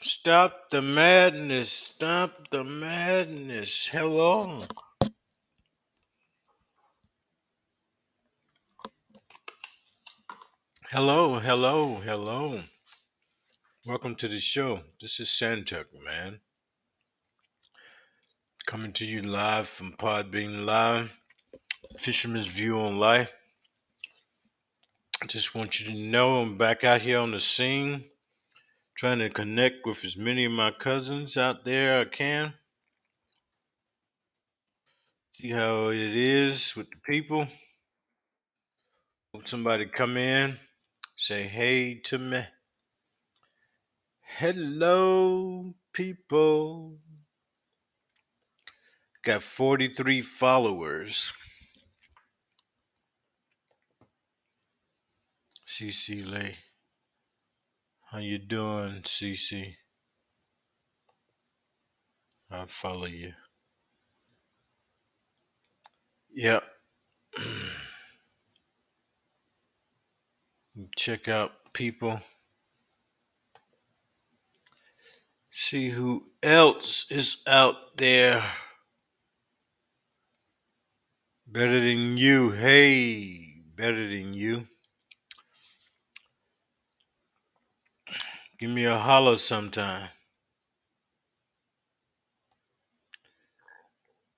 Stop the madness. Stop the madness. Hello. Hello, hello, hello. Welcome to the show. This is Santuck, man. Coming to you live from Podbean Live, Fisherman's View on Life. Just want you to know I'm back out here on the scene, trying to connect with as many of my cousins out there I can. See how it is with the people. Hope somebody come in, say hey to me. Hello, people. Got 43 followers. CC Lee. How you doing, CC? I follow you. Yep. Check out people. See who else is out there. Better than you. Hey, better than you. Give me a holler sometime.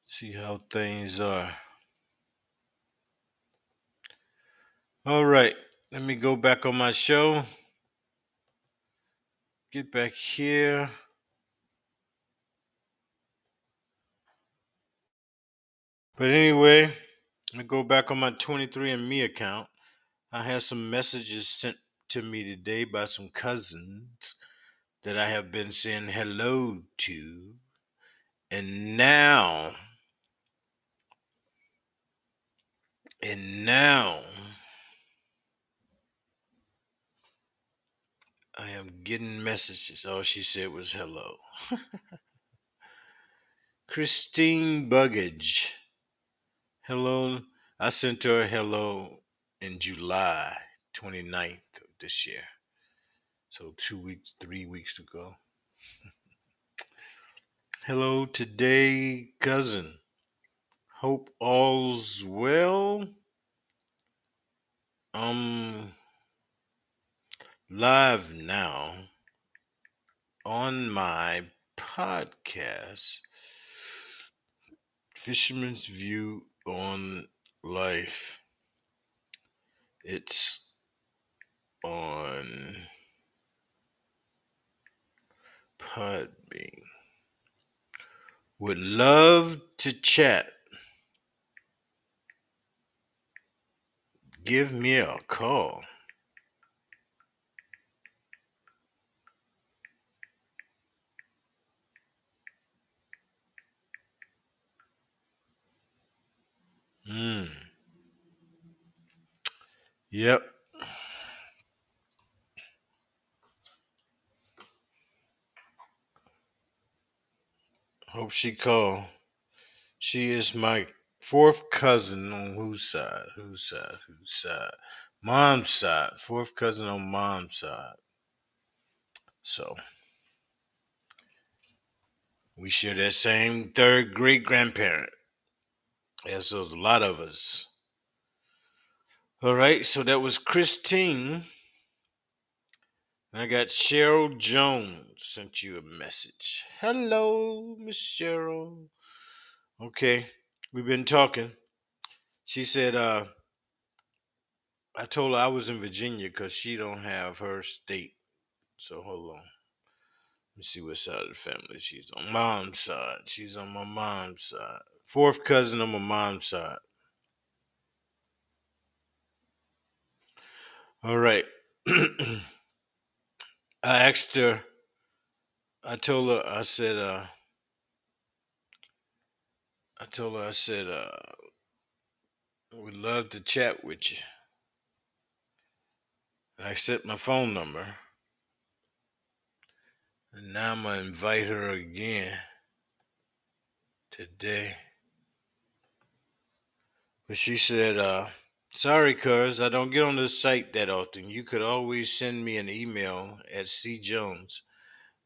See how things are. All right. Let me go back on my show. Get back here. But anyway, let me go back on my 23andMe account. I had some messages sent to me today by some cousins that I have been saying hello to, and now I am getting messages. All she said was hello. Christine Buggage, hello. I sent her a hello in July 29th. This year. So 3 weeks ago. Hello today, cousin. Hope all's well. Live now on my podcast, Fisherman's View on Life. It's on Podbean. Would love to chat. Give me a call. Yep. Hope she call. She is my fourth cousin on whose side? Whose side? Mom's side. Fourth cousin on mom's side. So we share that same third great grandparent. As there's a lot of us. All right, so that was Christine. I got Cheryl Jones sent you a message. Hello, Miss Cheryl. Okay, we've been talking. She said, I told her I was in Virginia because she don't have her state. So hold on. Let me see what side of the family she's on. Mom's side. She's on my mom's side. Fourth cousin on my mom's side. All right. I asked her, I told her, I said, would love to chat with you. I sent my phone number. And now I'm going to invite her again today. But she said, sorry, cuz, I don't get on this site that often. You could always send me an email at cjones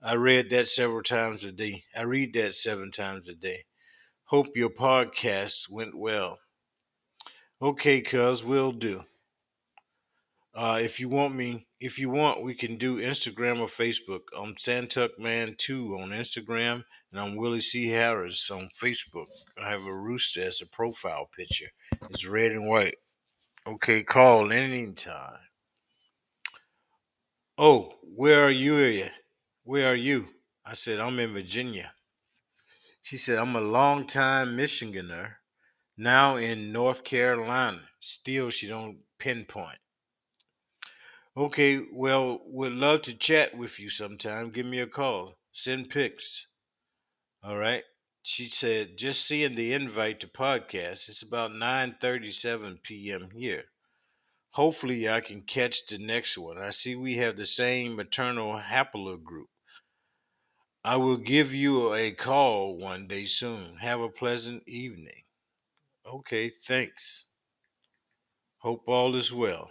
I read that several times a day. I read that 7 times a day. Hope your podcast went well. Okay, cuz, will do. If you want, we can do Instagram or Facebook. I'm Santuckman2 on Instagram, and I'm Willie C. Harris on Facebook. I have a rooster as a profile picture. It's red and white. Okay, call anytime. Oh, where are you? Where are you? I said, I'm in Virginia. She said, I'm a longtime Michigander, now in North Carolina. Still, she don't pinpoint. Okay, well, would love to chat with you sometime. Give me a call. Send pics. All right. She said, just seeing the invite to podcast. It's about 9:37 p.m. here. Hopefully I can catch the next one. I see we have the same maternal hapler group. I will give you a call one day soon. Have a pleasant evening. Okay, thanks. Hope all is well.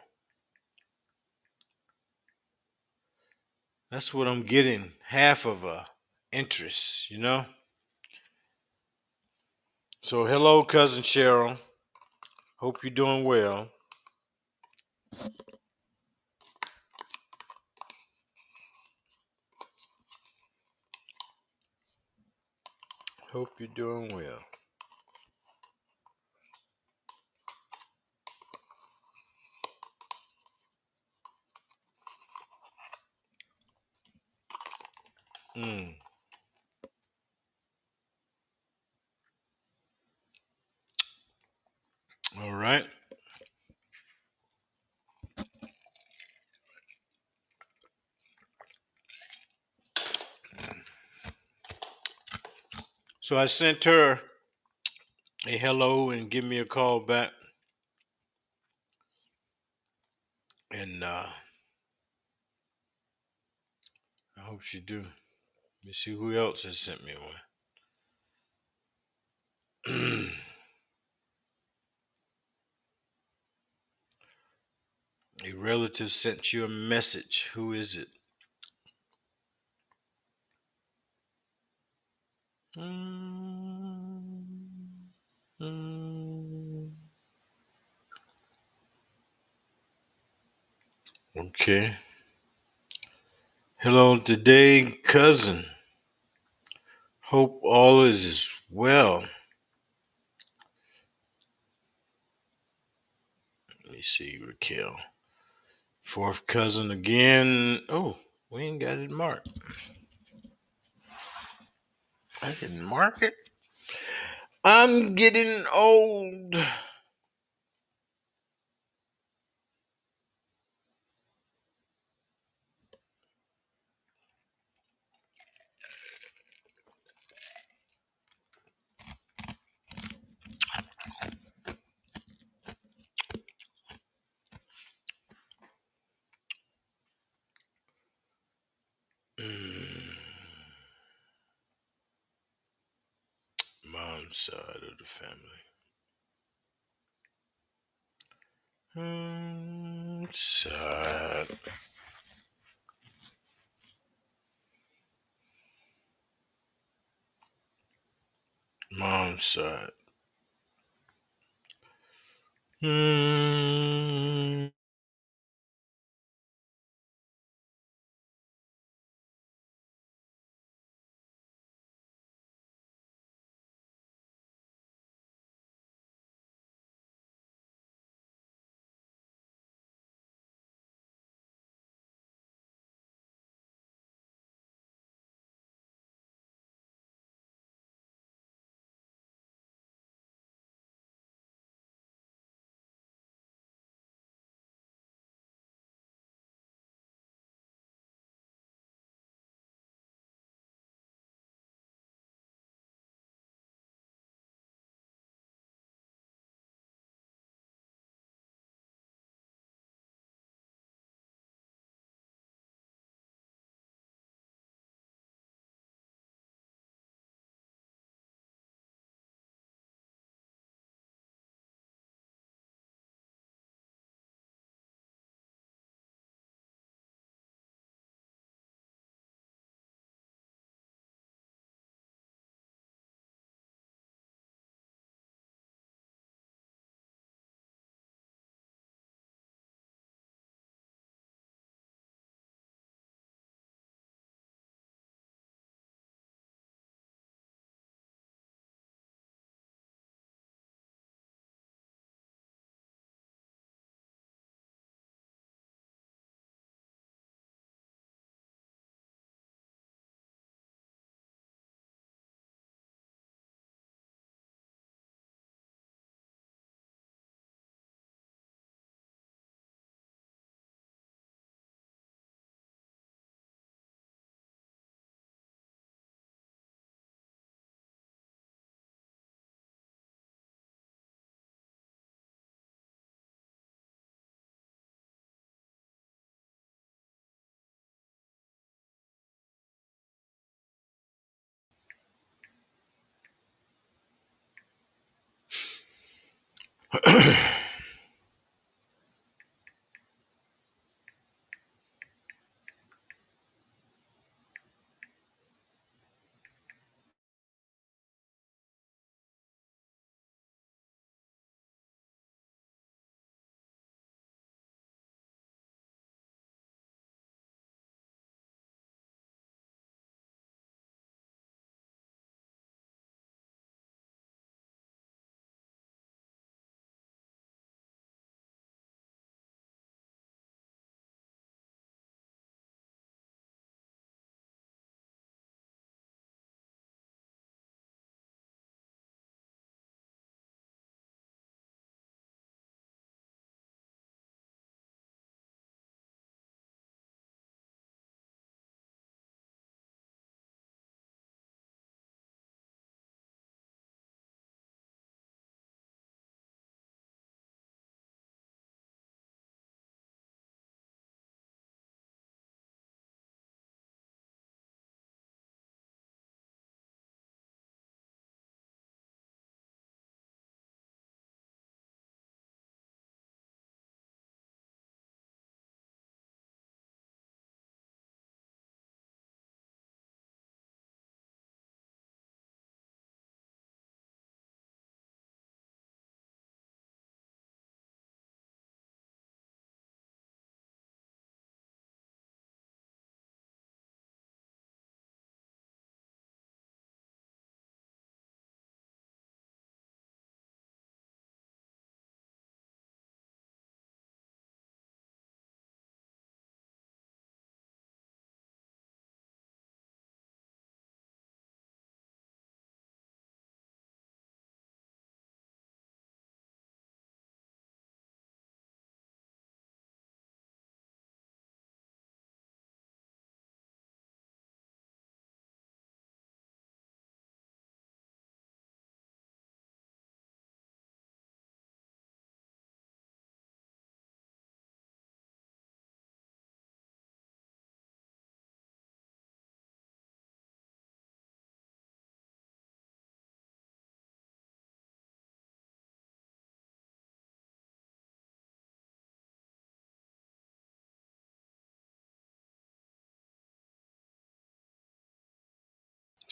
That's what I'm getting, half of a interest, you know? So hello, Cousin Cheryl. Hope you're doing well. Hope you're doing well. All right. So I sent her a hello and give me a call back. And I hope she do. Let me see who else has sent me one. A relative sent you a message. Who is it? Okay. Hello today, cousin. Hope all is well. Let me see, Raquel. Fourth cousin again. Oh, we ain't got it marked. I didn't mark it. I'm getting old. Side of the family. Sad. Mom's side.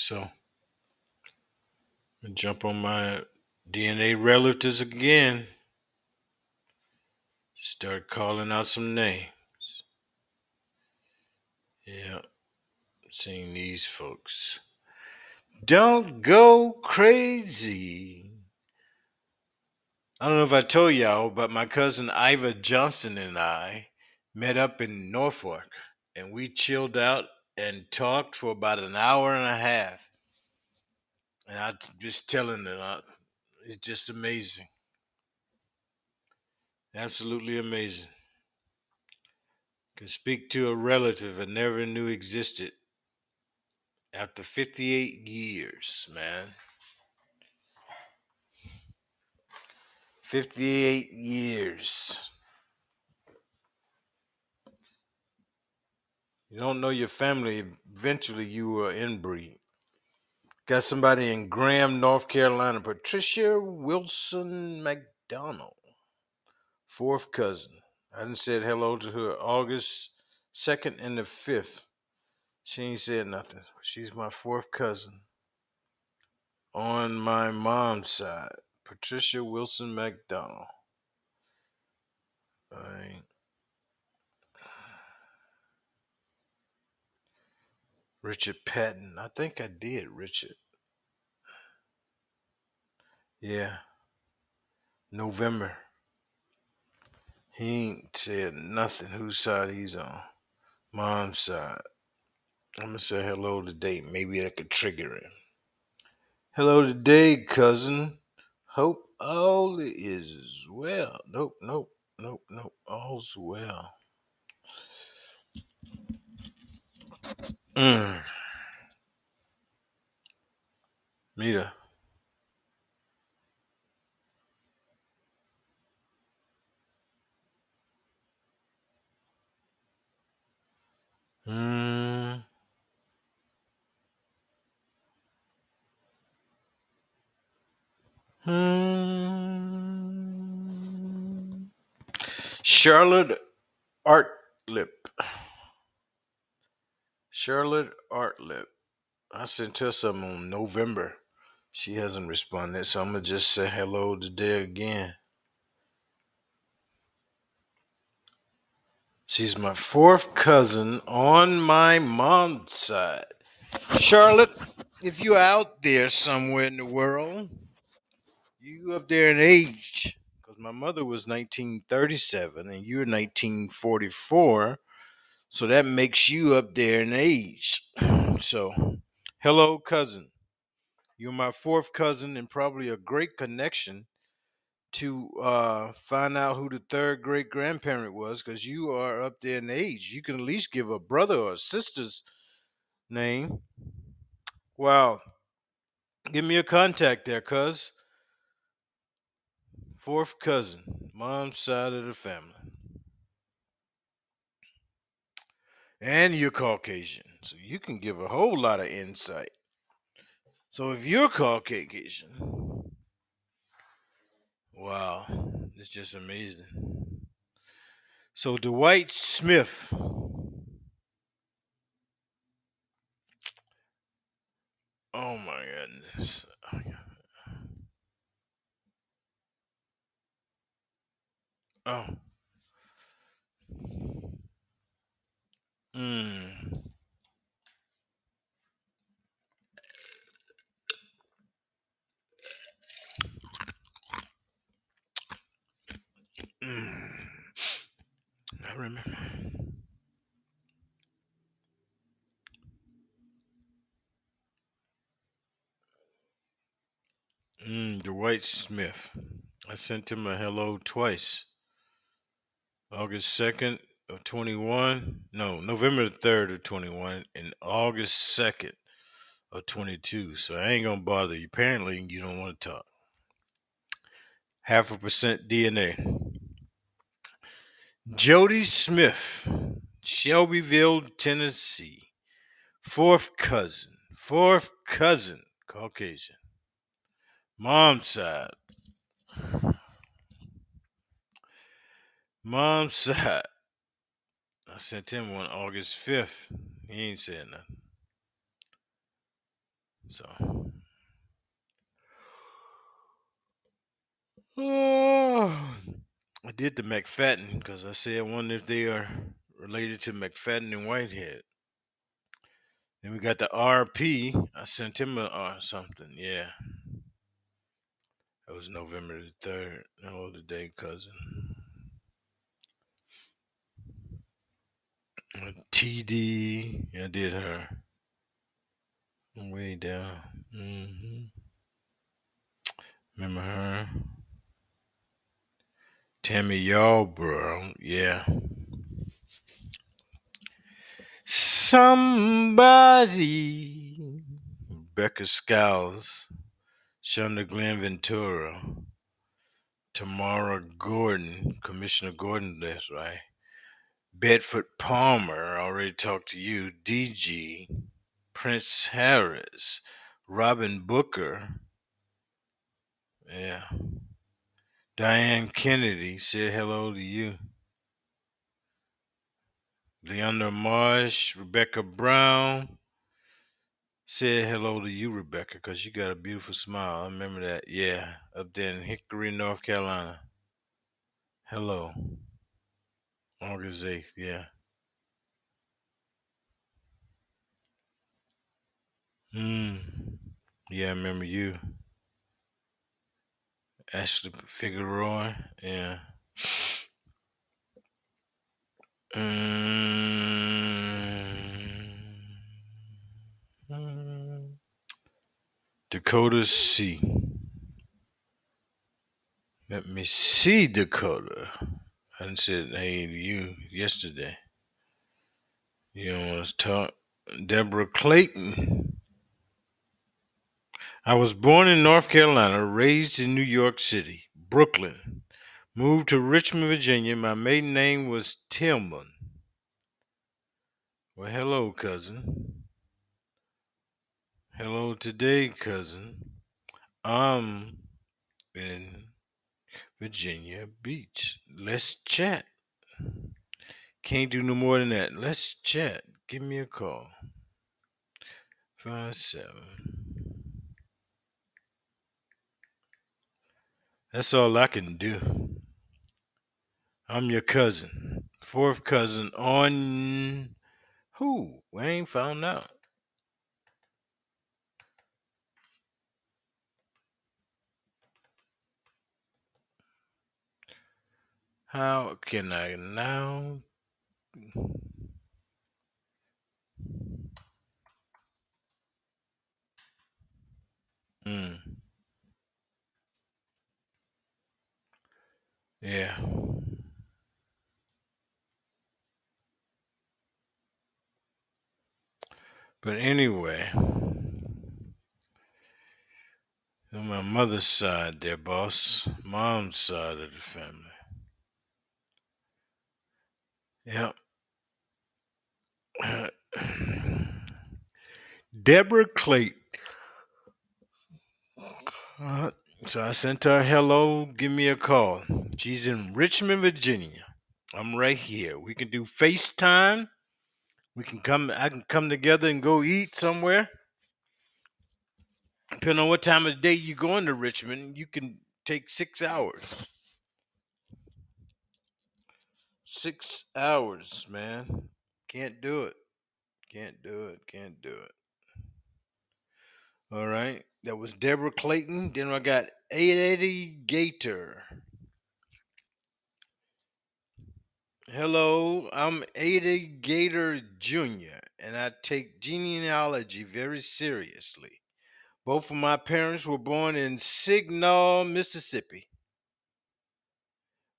So, I jump on my DNA relatives again. Start calling out some names. Yeah, seeing these folks. Don't go crazy. I don't know if I told y'all, but my cousin Iva Johnson and I met up in Norfolk, and we chilled out and talked for about an hour and a half. And I'm just telling it, it's just amazing. Absolutely amazing. Can speak to a relative I never knew existed after 58 years, man. 58 years. You don't know your family, eventually you will inbreed. Got somebody in Graham, North Carolina, Patricia Wilson McDonald, fourth cousin. I didn't say hello to her August 2nd and the 5th. She ain't said nothing. She's my fourth cousin on my mom's side, Patricia Wilson McDonald. All right. Richard Patton. I think I did, Richard. Yeah. November. He ain't said nothing whose side he's on. Mom's side. I'm going to say hello today. Maybe I could trigger him. Hello today, cousin. Hope all is well. Nope. All's well. Mira. Charlotte Artlip. I sent her something on November. She hasn't responded, so I'm going to just say hello today again. She's my fourth cousin on my mom's side. Charlotte, if you're out there somewhere in the world, you up there in age. Because my mother was 1937 and you're 1944. So that makes you up there in age. So, hello, cousin. You're my fourth cousin and probably a great connection to find out who the third great-grandparent was, because you are up there in age. You can at least give a brother or a sister's name. Wow. Give me a contact there, cuz. Fourth cousin, mom's side of the family. And you're Caucasian, so you can give a whole lot of insight. So if you're Caucasian, wow, it's just amazing. So Dwight Smith, oh my goodness. Oh. I remember. Dwight Smith. I sent him a hello twice. August 2nd of 21. No, November 3rd of 21 and August 2nd of 22. So I ain't going to bother you. Apparently, you don't want to talk. 0.5% DNA. Jody Smith, Shelbyville, Tennessee. Fourth cousin, Caucasian. Mom's side. I sent him one August 5th. He ain't said nothing. So. Oh. I did the McFadden because I said I wonder if they are related to McFadden and Whitehead. Then we got the RP. I sent him a something. Yeah. That was November the 3rd. Hello today, cousin. TD. Yeah, I did her. Way down. Remember her? Tammy Yalbro, yeah. Somebody. Becca Scowls, Shonda Glenn Ventura, Tamara Gordon, Commissioner Gordon, that's right. Bedford Palmer, I already talked to you. DG, Prince Harris, Robin Booker, yeah. Diane Kennedy said hello to you. Leandra Marsh, Rebecca Brown said hello to you, Rebecca, because you got a beautiful smile. I remember that. Yeah, up there in Hickory, North Carolina. Hello. August 8th, yeah. Yeah, I remember you. Ashley Figueroa, yeah. Dakota C. Let me see, Dakota. I said, hey, you yesterday. You don't want to talk. Deborah Clayton. I was born in North Carolina, raised in New York City, Brooklyn. Moved to Richmond, Virginia. My maiden name was Tillman. Well, hello, cousin. Hello today, cousin. I'm in Virginia Beach. Let's chat. Can't do no more than that. Let's chat. Give me a call. 5-7. That's all I can do. I'm your cousin. Fourth cousin on who? I ain't found out. How can I now? Yeah. But anyway, on my mother's side, there, boss, mom's side of the family. Yep. Deborah Clayton. So I sent her, hello, give me a call. She's in Richmond, Virginia. I'm right here. We can do FaceTime. I can come together and go eat somewhere. Depending on what time of the day you go into Richmond, you can take 6 hours. 6 hours, man. Can't do it. All right. That was Deborah Clayton. Then I got Eddie Gator. Hello, I'm Eddie Gator Jr., and I take genealogy very seriously. Both of my parents were born in Saginaw, Mississippi.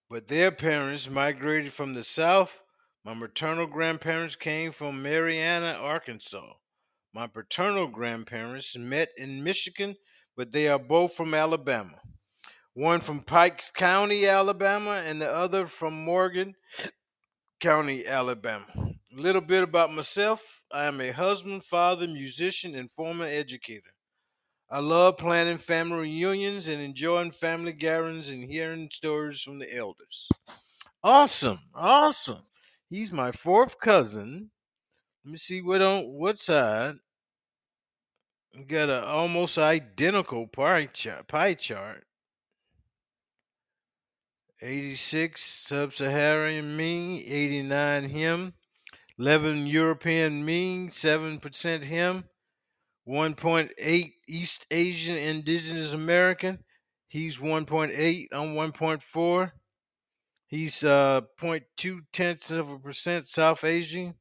But their parents migrated from the South. My maternal grandparents came from Marianna, Arkansas. My paternal grandparents met in Michigan, but they are both from Alabama. One from Pikes County, Alabama, and the other from Morgan County, Alabama. A little bit about myself. I am a husband, father, musician, and former educator. I love planning family reunions and enjoying family gatherings and hearing stories from the elders. Awesome. He's my fourth cousin. Let me see what side. We got an almost identical pie chart. 86 sub-Saharan me, 89 him, 11 European me, 7% him, 1.8 East Asian Indigenous American. He's 1.8. I'm 1.4. He's 0.2% South Asian,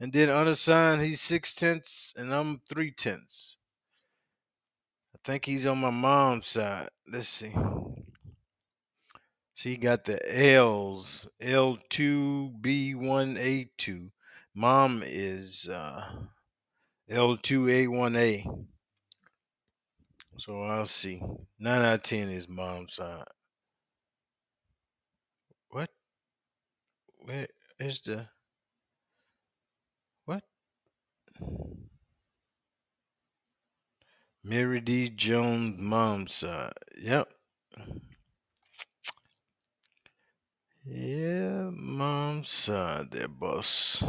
and then unassigned, he's 0.6, and I'm 0.3. I think he's on my mom's side. Let's see. She got the L's, L2B1A2. Mom is L2A1A. So I'll see. 9 out of 10 is mom's side. Where is the what? Mary D. Jones mom's side. Yep. Yeah, mom's side there, boss.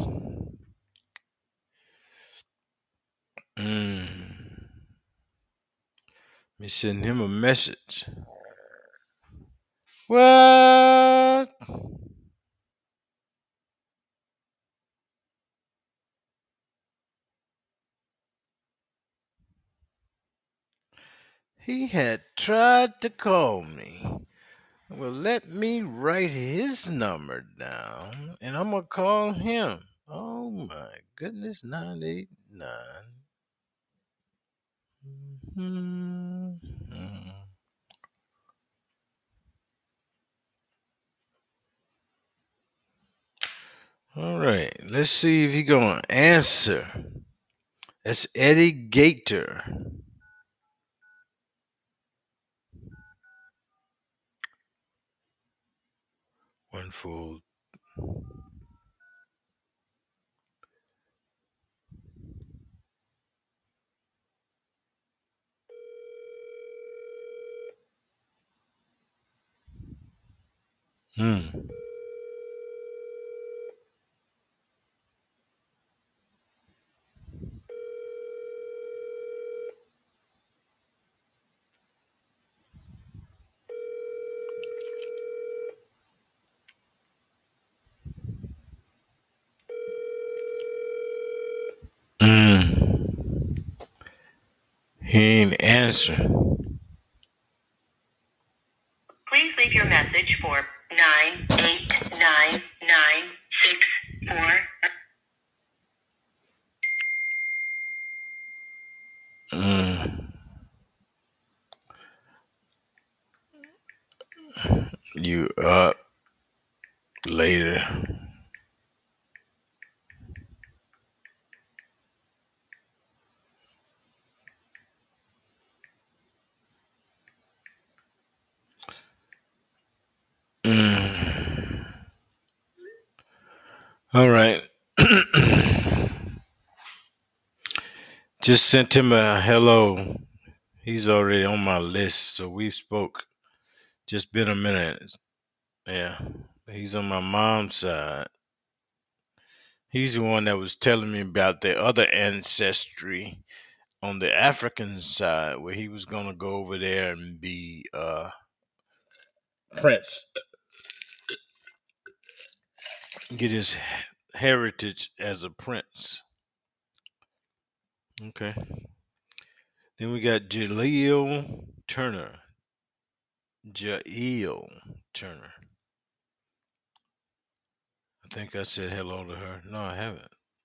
Let me send him a message. What? He had tried to call me. Well, let me write his number down, and I'm going to call him. Oh, my goodness, 989. Mm-hmm. All right, let's see if he's going to answer. That's Eddie Gator. One fold. He ain't answering. Please leave your message for 989-964. You up later? All right. Just sent him a hello. He's already on my list, so we spoke. Just been a minute. Yeah, he's on my mom's side. He's the one that was telling me about the other ancestry on the African side, where he was going to go over there and be Prince. Get his heritage as a prince. Okay. Then we got Jail Turner. I think I said hello to her. No, I haven't.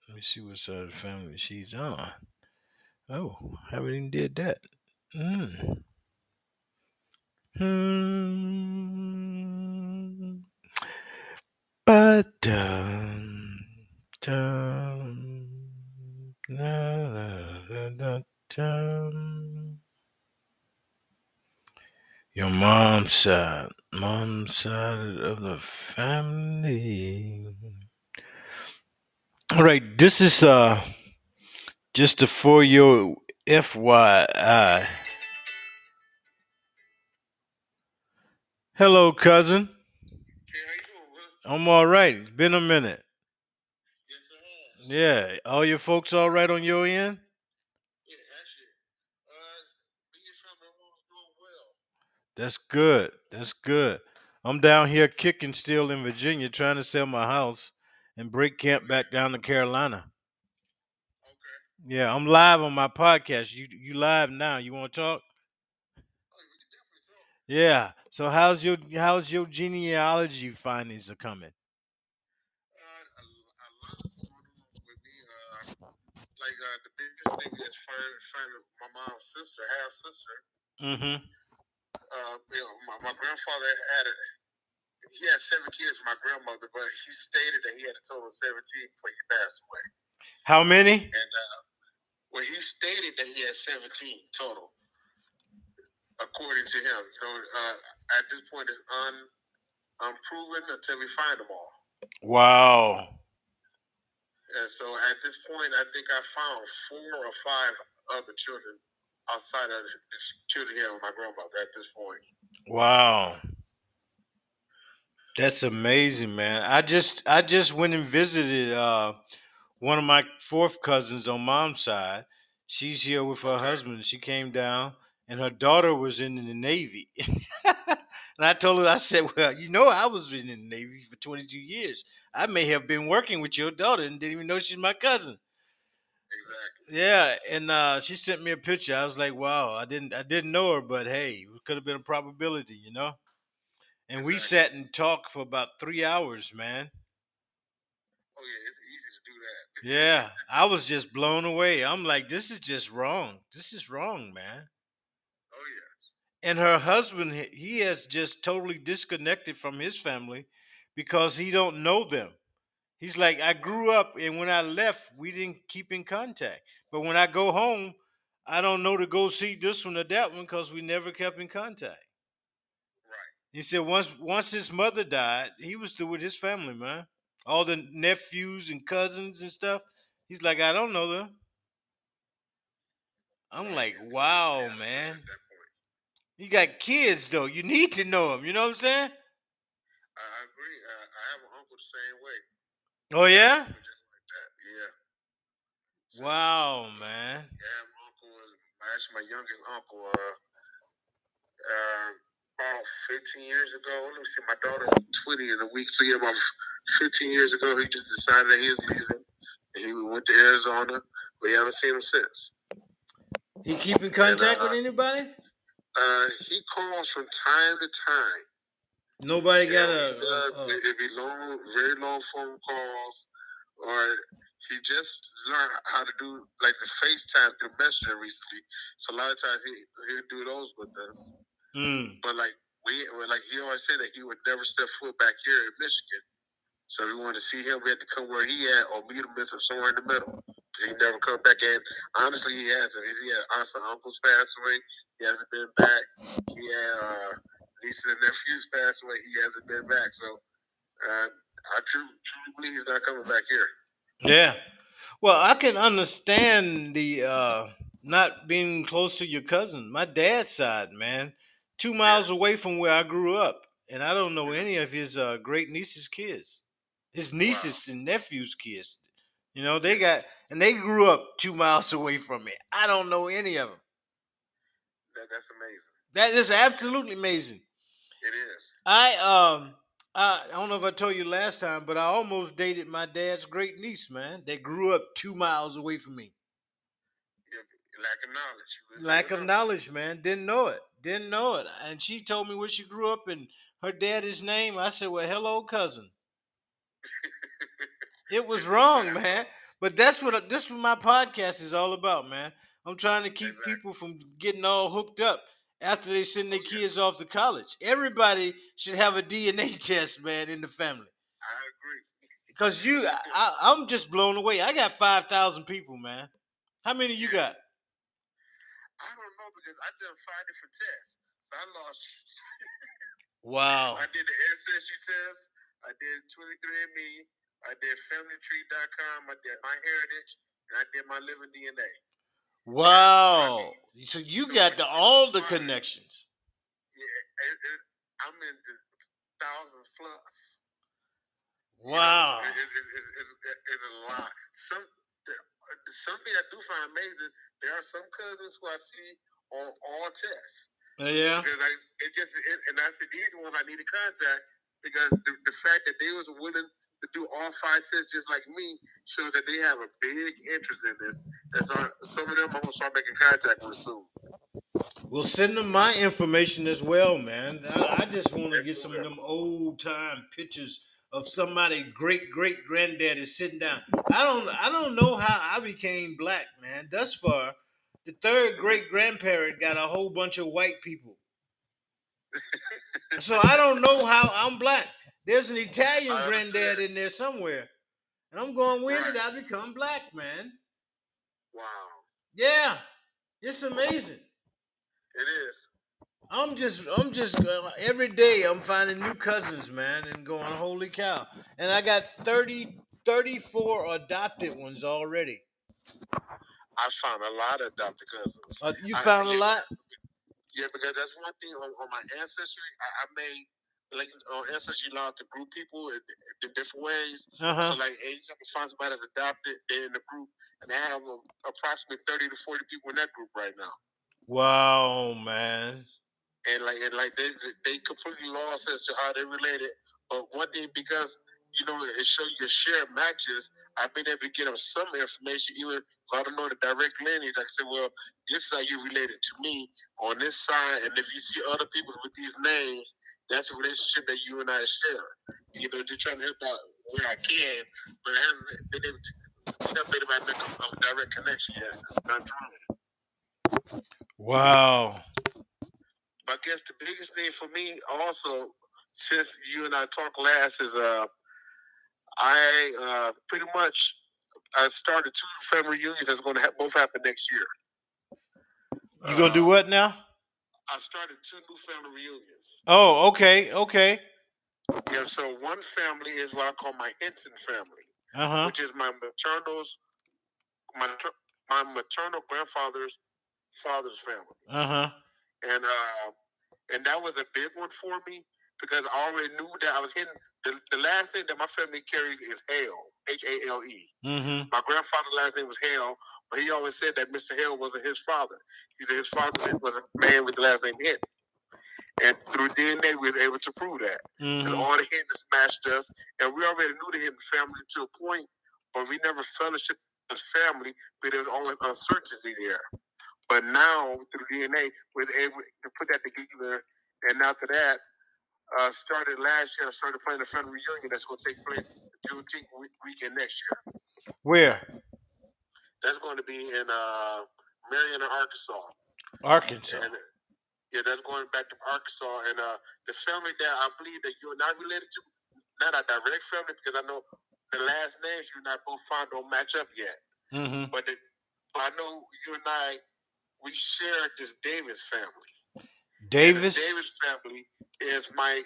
Let me see what side of the family she's on. Oh, I haven't even did that. Your mom's side of the family. All right, this is just a for your FYI. Hello, cousin. I'm all right. It's been a minute. Yes, it has. Yeah. All your folks all right on your end? Yeah, actually. Me and family was doing well. That's good. That's good. I'm down here kicking still in Virginia, trying to sell my house and break camp back down to Carolina. Okay. Yeah, I'm live on my podcast. You live now. You want to talk? Oh, we can definitely talk. Yeah. So how's your genealogy findings are coming? I love it. With me, the biggest thing is finding my mom's sister, half sister. Mm-hmm. My grandfather he had 7 kids from my grandmother, but he stated that he had a total of 17 before he passed away. How many? And he stated that he had 17 total. According to him, at this point it's unproven until we find them all. Wow. And so at this point, I think I found 4 or 5 other children outside of the children here with my grandmother at this point. Wow. That's amazing, man. I just went and visited one of my 4th cousins on mom's side. She's here with her husband. She came down. And her daughter was in the Navy. And I told her, I said, well, I was in the Navy for 22 years. I may have been working with your daughter and didn't even know she's my cousin. Exactly. Yeah. And she sent me a picture. I was like, wow, I didn't know her, but hey, it could have been a probability, And exactly. We sat and talked for about 3 hours, man. Oh, yeah, it's easy to do that. Yeah. I was just blown away. I'm like, this is just wrong. This is wrong, man. And her husband, he has just totally disconnected from his family because he don't know them. He's like, I grew up, and when I left, we didn't keep in contact. But when I go home, I don't know to go see this one or that one because we never kept in contact. Right. He said once his mother died, he was through with his family, man. All the nephews and cousins and stuff. He's like, I don't know them. I'm like, wow, man. You got kids, though. You need to know them. You know what I'm saying? I agree. I have an uncle the same way. Oh, yeah? Just like that, yeah. So, wow, man. Yeah, my uncle was actually my youngest uncle. About 15 years ago. Let me see. My daughter's 20 in a week. So, yeah, about 15 years ago, he just decided that he was leaving. And he went to Arizona. We haven't seen him since. He keep in contact with anybody? He calls from time to time. Nobody got If he long, very long phone calls, or he just learned how to do like the FaceTime through Messenger recently. So a lot of times he'll do those with us. Mm. But like he always said that he would never step foot back here in Michigan. So if we wanted to see him, we had to come where he at or meet him somewhere in the middle. He never come back in. Honestly, he hasn't. He had aunts and uncles pass away. He hasn't been back. He had nieces and nephews pass away. He hasn't been back. So I truly believe he's not coming back here. Yeah. Well, I can understand the not being close to your cousin. My dad's side, man, 2 miles away from where I grew up. And I don't know any of his great niece's kids. His nieces and nephews' kids. You know, they got, and they grew up 2 miles away from me. I don't know any of them. That's amazing. That is absolutely amazing. It is. I don't know if I told you last time, but I almost dated my dad's great niece, man. They grew up 2 miles away from me. Yeah, lack of knowledge. Lack of knowledge, man. Didn't know it. And she told me where she grew up and her daddy's name. I said, well, hello, cousin. It was wrong, man. But this is what my podcast is all about, man. I'm trying to keep people from getting all hooked up after they send their kids off to college. Everybody should have a DNA test, man, in the family. I agree. Because I'm just blown away. I got 5,000 people, man. How many you got? I don't know because I done five different tests. So I lost. Wow. I did the Ancestry test. I did 23andMe. I did FamilyTree.com, I did MyHeritage, and I did my Living DNA. Wow. So you got all the connections. Yeah, I'm in the thousands plus. Wow. You know, it's a lot. Something I do find amazing, there are some cousins who I see on all tests. Yeah. Because I said these ones I need to contact because the fact that they was willing to do all five sets just like me shows that they have a big interest in this. And so some of them I'm going to start making contact with soon. Well, send them my information as well, man. I just want to get some of them old time pictures of somebody great granddaddy sitting down. I don't know how I became black, man. Thus far, the third great grandparent got a whole bunch of white people. So I don't know how I'm black. There's an Italian granddad in there somewhere. And I'm going, when did I become black, man? Wow. Yeah. It's amazing. It is. I'm just every day I'm finding new cousins, man, and going, holy cow. And I got 34 adopted ones already. I found a lot of adopted cousins. You found a lot? Yeah, because that's one thing on my ancestry. I made... Like on Ancestry, you allowed to group people in different ways. Uh-huh. So, like, anytime you find somebody that's adopted, they're in the group, and I have approximately 30 to 40 people in that group right now. Wow, man! And like they completely lost as to how they related. But one thing, because you know, it shows your shared matches. I've been able to get them some information, even if I don't know the direct lineage. I can say, well, this is how you related to me on this side. And if you see other people with these names, that's a relationship that you and I share. You know, just trying to help out where I can, but I haven't been able to, make a direct connection yet. I'm not trying. Wow. But I guess the biggest thing for me also, since you and I talked last, is I pretty much I started two family reunions that's going to both happen next year. You going to do what now? I started two new family reunions. Oh, okay. Yeah, so one family is what I call my Hinton family, which is my maternal grandfather's family. And that was a big one for me because I already knew that I was hitting. The last name that my family carries is Hale, H-A-L-E. Mm-hmm. My grandfather's last name was Hale, but he always said that Mr. Hale wasn't his father. He said his father was a man with the last name Hinton. And through DNA, we were able to prove that. Mm-hmm. And all the Hintons matched us, and we already knew the Hinton family to a point, but we never fellowshiped as family, but there was always uncertainty there. But now, through DNA, we're able to put that together. And after that, started last year, I started planning a federal reunion that's going to take place Juneteenth weekend next year. Where? That's going to be in Marion, Arkansas. Arkansas. And, yeah, that's going back to Arkansas. And the family that I believe that you're not related to, not a direct family, because I know the last names you and I both find don't match up yet. Mm-hmm. But I know you and I, we shared this Davis family. Davis? The Davis family is my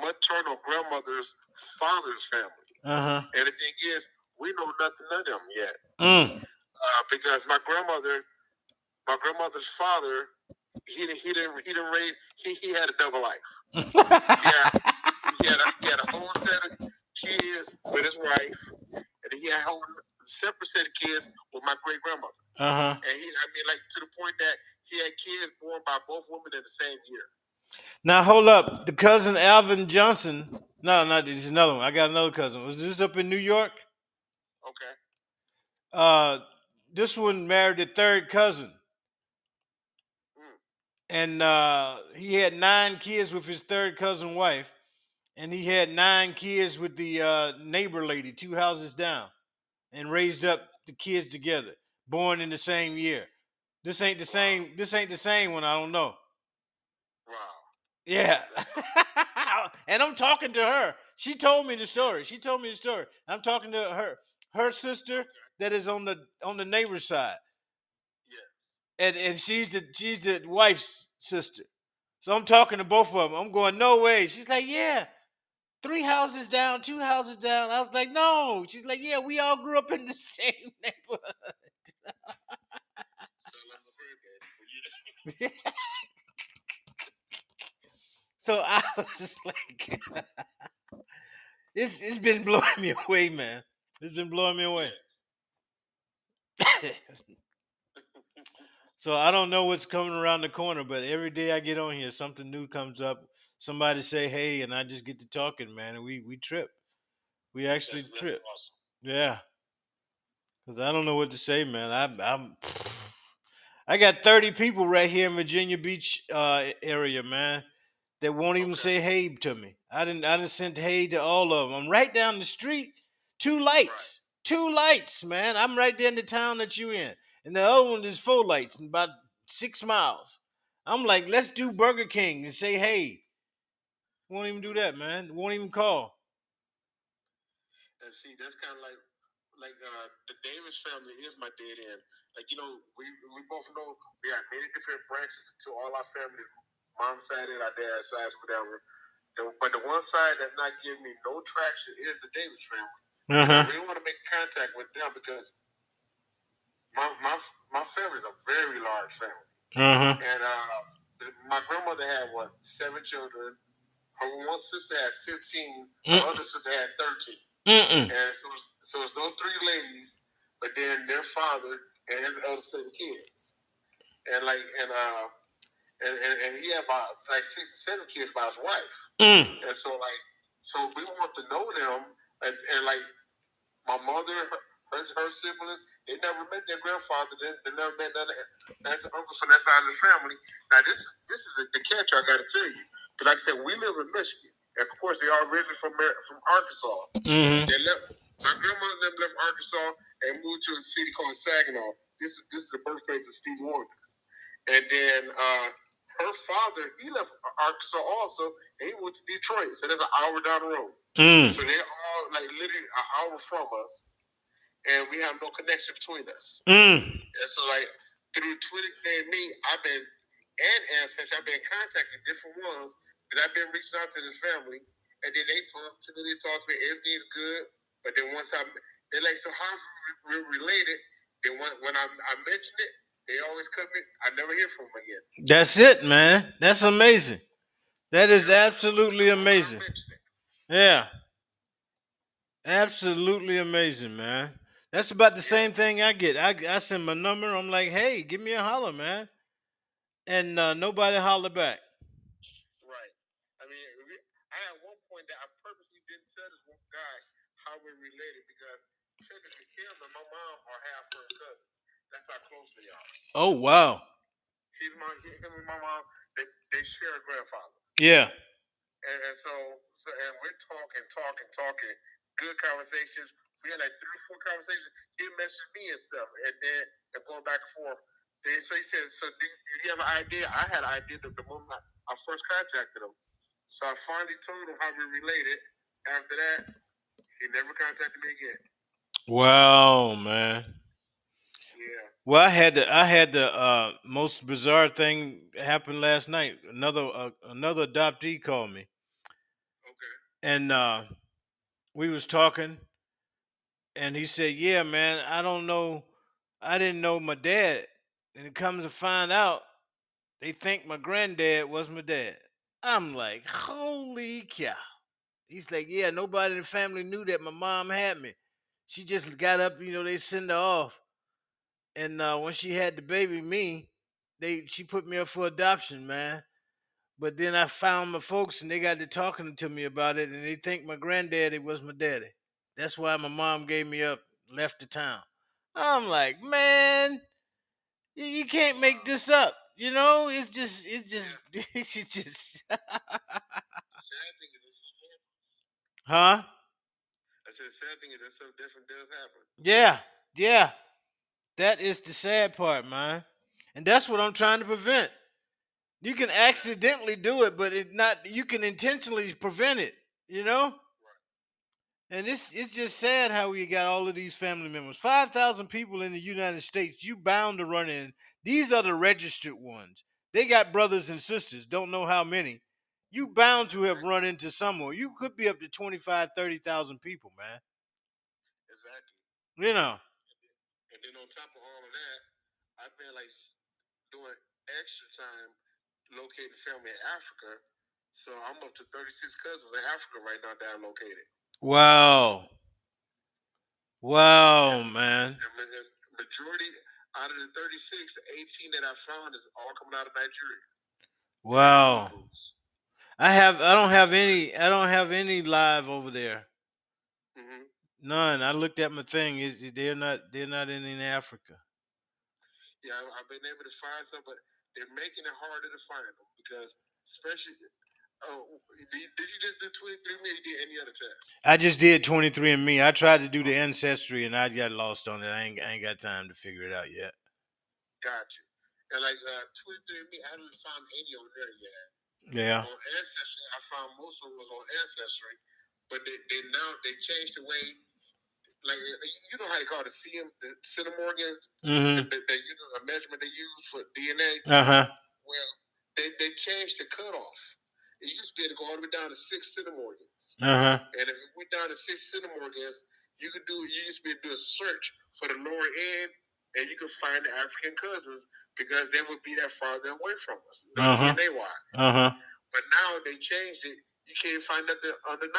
maternal grandmother's father's family. Uh-huh. And the thing is, we know nothing of them yet. Mm. Because my grandmother's father, he didn't raise. He had a double life. He had a whole set of kids with his wife, and he had a whole separate set of kids with my great grandmother. Uh-huh. And to the point that he had kids born by both women in the same year. Now hold up, the cousin Alvin Johnson. No, there's another one. I got another cousin. Was this up in New York? Okay. This one married the third cousin. And he had 9 kids with his third cousin wife, and he had 9 kids with the neighbor lady 2 houses down, and raised up the kids together, born in the same year. This ain't the same one. I don't know. Wow. Yeah. And I'm talking to her. She told me the story. I'm talking to her sister that is on the neighbor's side. And she's the wife's sister. So I'm talking to both of them. I'm going, no way. She's like, yeah, 3 houses down, 2 houses down. I was like, no. She's like, yeah, we all grew up in the same neighborhood. So I was just like, it's been blowing me away, man. It's been blowing me away. So I don't know what's coming around the corner, but every day I get on here, something new comes up. Somebody say, hey, and I just get to talking, man. And we trip. We actually trip. Awesome. Yeah. Because I don't know what to say, man. I got 30 people right here in Virginia Beach area, man, that won't even say hey to me. I didn't send hey to all of them. I'm right down the street. 2 lights. Right. 2 lights, man. I'm right there in the town that you in. And the other one is 4 lights and about 6 miles. I'm like, let's do Burger King and say, hey. Won't even do that, man. Won't even call. And see, that's kind of like the Davis family is my dead end. Like, you know, we both know we got many different branches to all our families. Mom's side and our dad's side, whatever. But the one side that's not giving me no traction is the Davis family. Uh-huh. I really want to make contact with them because My family is a very large family. Uh-huh. And my grandmother had, 7 children. Her one sister had 15. Mm. Her other sister had 13. Mm-mm. And so it's those 3 ladies, but then their father and his other 7 kids. And, he had about, 6 or 7 kids by his wife. Mm. And so, so we want to know them. And my mother... Her siblings, they never met their grandfather. They never met none of that. That's an uncle from that side of the family. Now, this is the catch I got to tell you. Because like I said, we live in Michigan. And of course, they are originally from Arkansas. Mm-hmm. My grandmother and them left Arkansas and moved to a city called Saginaw. This is the birthplace of Steve Wonder. And then her father, he left Arkansas also, and he went to Detroit. So that's an hour down the road. Mm. So they're all literally an hour from us. And we have no connection between us. Mm. And so, through 23andMe, Ancestry, I've been contacting different ones, and I've been reaching out to this family, and then they talk to me, everything's good, but then they're like, so how we're related, then when I mention it, they always come in, I never hear from them again. That's it, man. That's amazing. That is absolutely amazing. Yeah. Absolutely amazing, man. That's about the same thing I get. I send my number. I'm like, hey, give me a holler, man. And nobody holler back. Right. I mean, I had one point that I purposely didn't tell this one guy how we're related because technically him and my mom are half her cousins. That's how close they are. Oh, wow. He and my mom, they share a grandfather. Yeah. And so we're talking, good conversations. We had like 3 or 4 conversations. He messaged me and stuff, and then going back and forth. And so he said, so do you have an idea? I had an idea that the moment I first contacted him. So I finally told him how we related. After that, he never contacted me again. Wow, man. Yeah. Well, I had the most bizarre thing happen last night. Another adoptee called me. Okay. And we was talking, and he said, "Yeah, man, I don't know. I didn't know my dad." And it comes to find out, they think my granddad was my dad. I'm like, holy cow. He's like, yeah, nobody in the family knew that my mom had me. She just got up, they send her off. And when she had the baby, me, she put me up for adoption, man. But then I found my folks, and they got to talking to me about it, and they think my granddaddy was my daddy. That's why my mom gave me up, left the town. I'm like, man, you can't make this up. It's just. Sad thing is this stuff happens. Huh? I said, sad thing is that stuff different does happen. Yeah. That is the sad part, man. And that's what I'm trying to prevent. You can accidentally do it, but you can intentionally prevent it, Right. And it's just sad how we got all of these family members. 5,000 people in the United States, you bound to run in. These are the registered ones. They got brothers and sisters, don't know how many. You bound to have run into someone. You could be up to 25,000, 30,000 people, man. Exactly. And then on top of all of that, I've been doing extra time locating family in Africa. So I'm up to 36 cousins in Africa right now that I located. Wow, and, man. And majority out of the 36, the 18 that I found is all coming out of Nigeria. Wow. I don't have any live over there. Mm-hmm. None. I looked at my thing. They're not in Africa. Yeah, I've been able to find some, but they're making it harder to find them because, especially. Oh, did you just do 23andMe? Or you did any other test? I just did 23andMe. I tried to do the Ancestry, and I got lost on it. I ain't got time to figure it out yet. Gotcha. And 23andMe, I haven't found any over there yet. Yeah. On Ancestry, I found most of them was on Ancestry, but they now changed the way. Like, you know how they call it, the centimorgans, the measurement they use for DNA? Uh-huh. Well, they changed the cutoff. It used to be able to go all the way down to 6 centimorgans. Uh-huh. And if it went down to 6 centimorgans, you used to be able to do a search for the lower end, and you could find the African cousins because they would be that farther away from us. Uh-huh. DNA-wise. Uh-huh. But now they changed it. You can't find nothing under 9.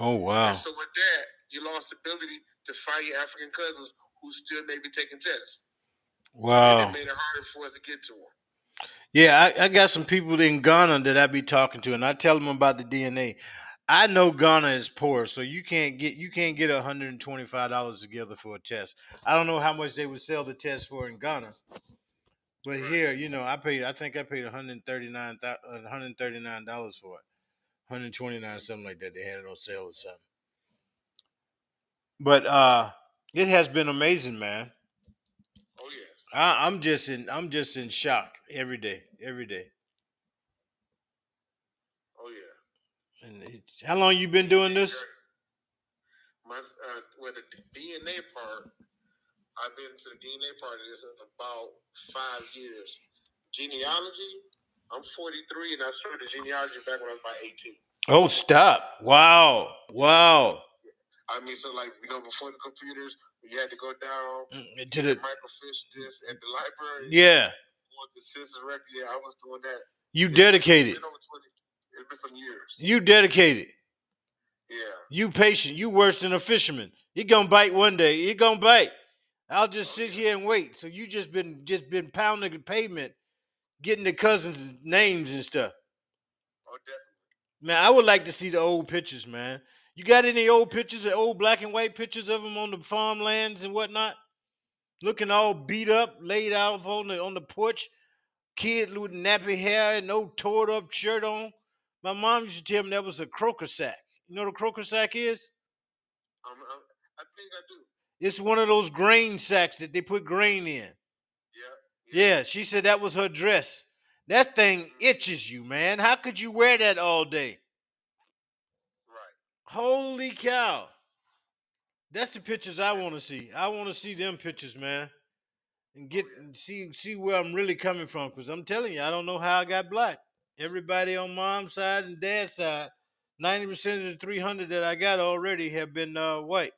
Oh, wow. And so with that, you lost the ability to find your African cousins who still may be taking tests. Wow. And it made it harder for us to get to them. Yeah, I got some people in Ghana that I be talking to, and I tell them about the DNA. I know Ghana is poor, so you can't get $125 together for a test. I don't know how much they would sell the test for in Ghana, but here, I think I paid $139 for it. 129, something like that. They had it on sale or something. But it has been amazing, man. Oh yes. I'm just in shock every day. Oh yeah. And how long you been doing this? With the DNA part, I've been to the DNA part of this about 5 years. Genealogy. I'm 43, and I started genealogy back when I was about 18. Oh, stop. Wow. I mean, so before the computers, you had to go down to the microfiche disc at the library. Yeah. The census record. Yeah, I was doing that. You dedicated. It's been some years. You dedicated. Yeah. You patient. You worse than a fisherman. You're going to bite one day. You're going to bite. I'll just sit here and wait. So you just been pounding the pavement. Getting the cousins' names and stuff. Oh, definitely. Man, I would like to see the old pictures, man. You got any old pictures, the old black and white pictures of them on the farmlands and whatnot? looking all beat up, laid out on the porch. Kid with nappy hair, no tore up shirt on. My mom used to tell me that was a croaker sack. You know what a croaker sack is? I think I do. It's one of those grain sacks that they put grain in. Yeah, she said that was her dress. That thing itches you, man. How could you wear that all day? Right. Holy cow. That's the pictures I want to see. I want to see them pictures, man. And see where I'm really coming from. Because I'm telling you, I don't know how I got black. Everybody on mom's side and dad's side, 90% of the 300 that I got already have been white.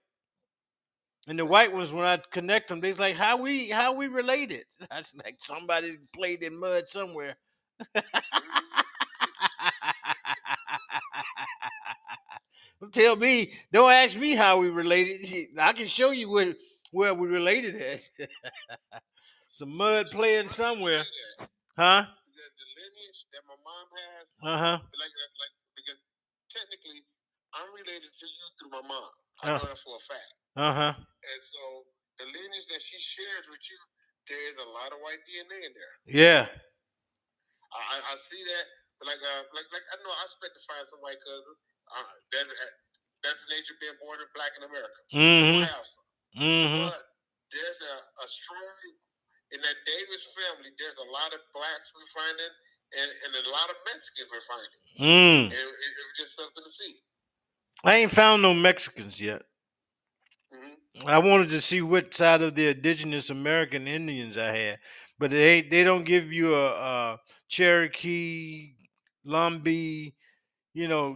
And the white ones, when I connect them, they's like, how we related? That's like somebody played in mud somewhere. Tell me, don't ask me how we related. I can show you where we related at. Some mud playing somewhere, huh? Because the lineage that my mom has, like because technically I'm related to you through my mom. I know that for a fact. And so the lineage that she shares with you, there is a lot of white DNA in there. Yeah. I see that, but like I know I expect to find some white cousins. That's the nature of being born and black in America. Mm-hmm. I have some. Mm-hmm. But there's a strong in that Davis family. There's a lot of blacks we're finding, and a lot of Mexicans we're finding. Mm. And it was just something to see. I ain't found no Mexicans yet. Mm-hmm. I wanted to see what side of the indigenous American Indians I had, but they don't give you a Cherokee, Lumbee,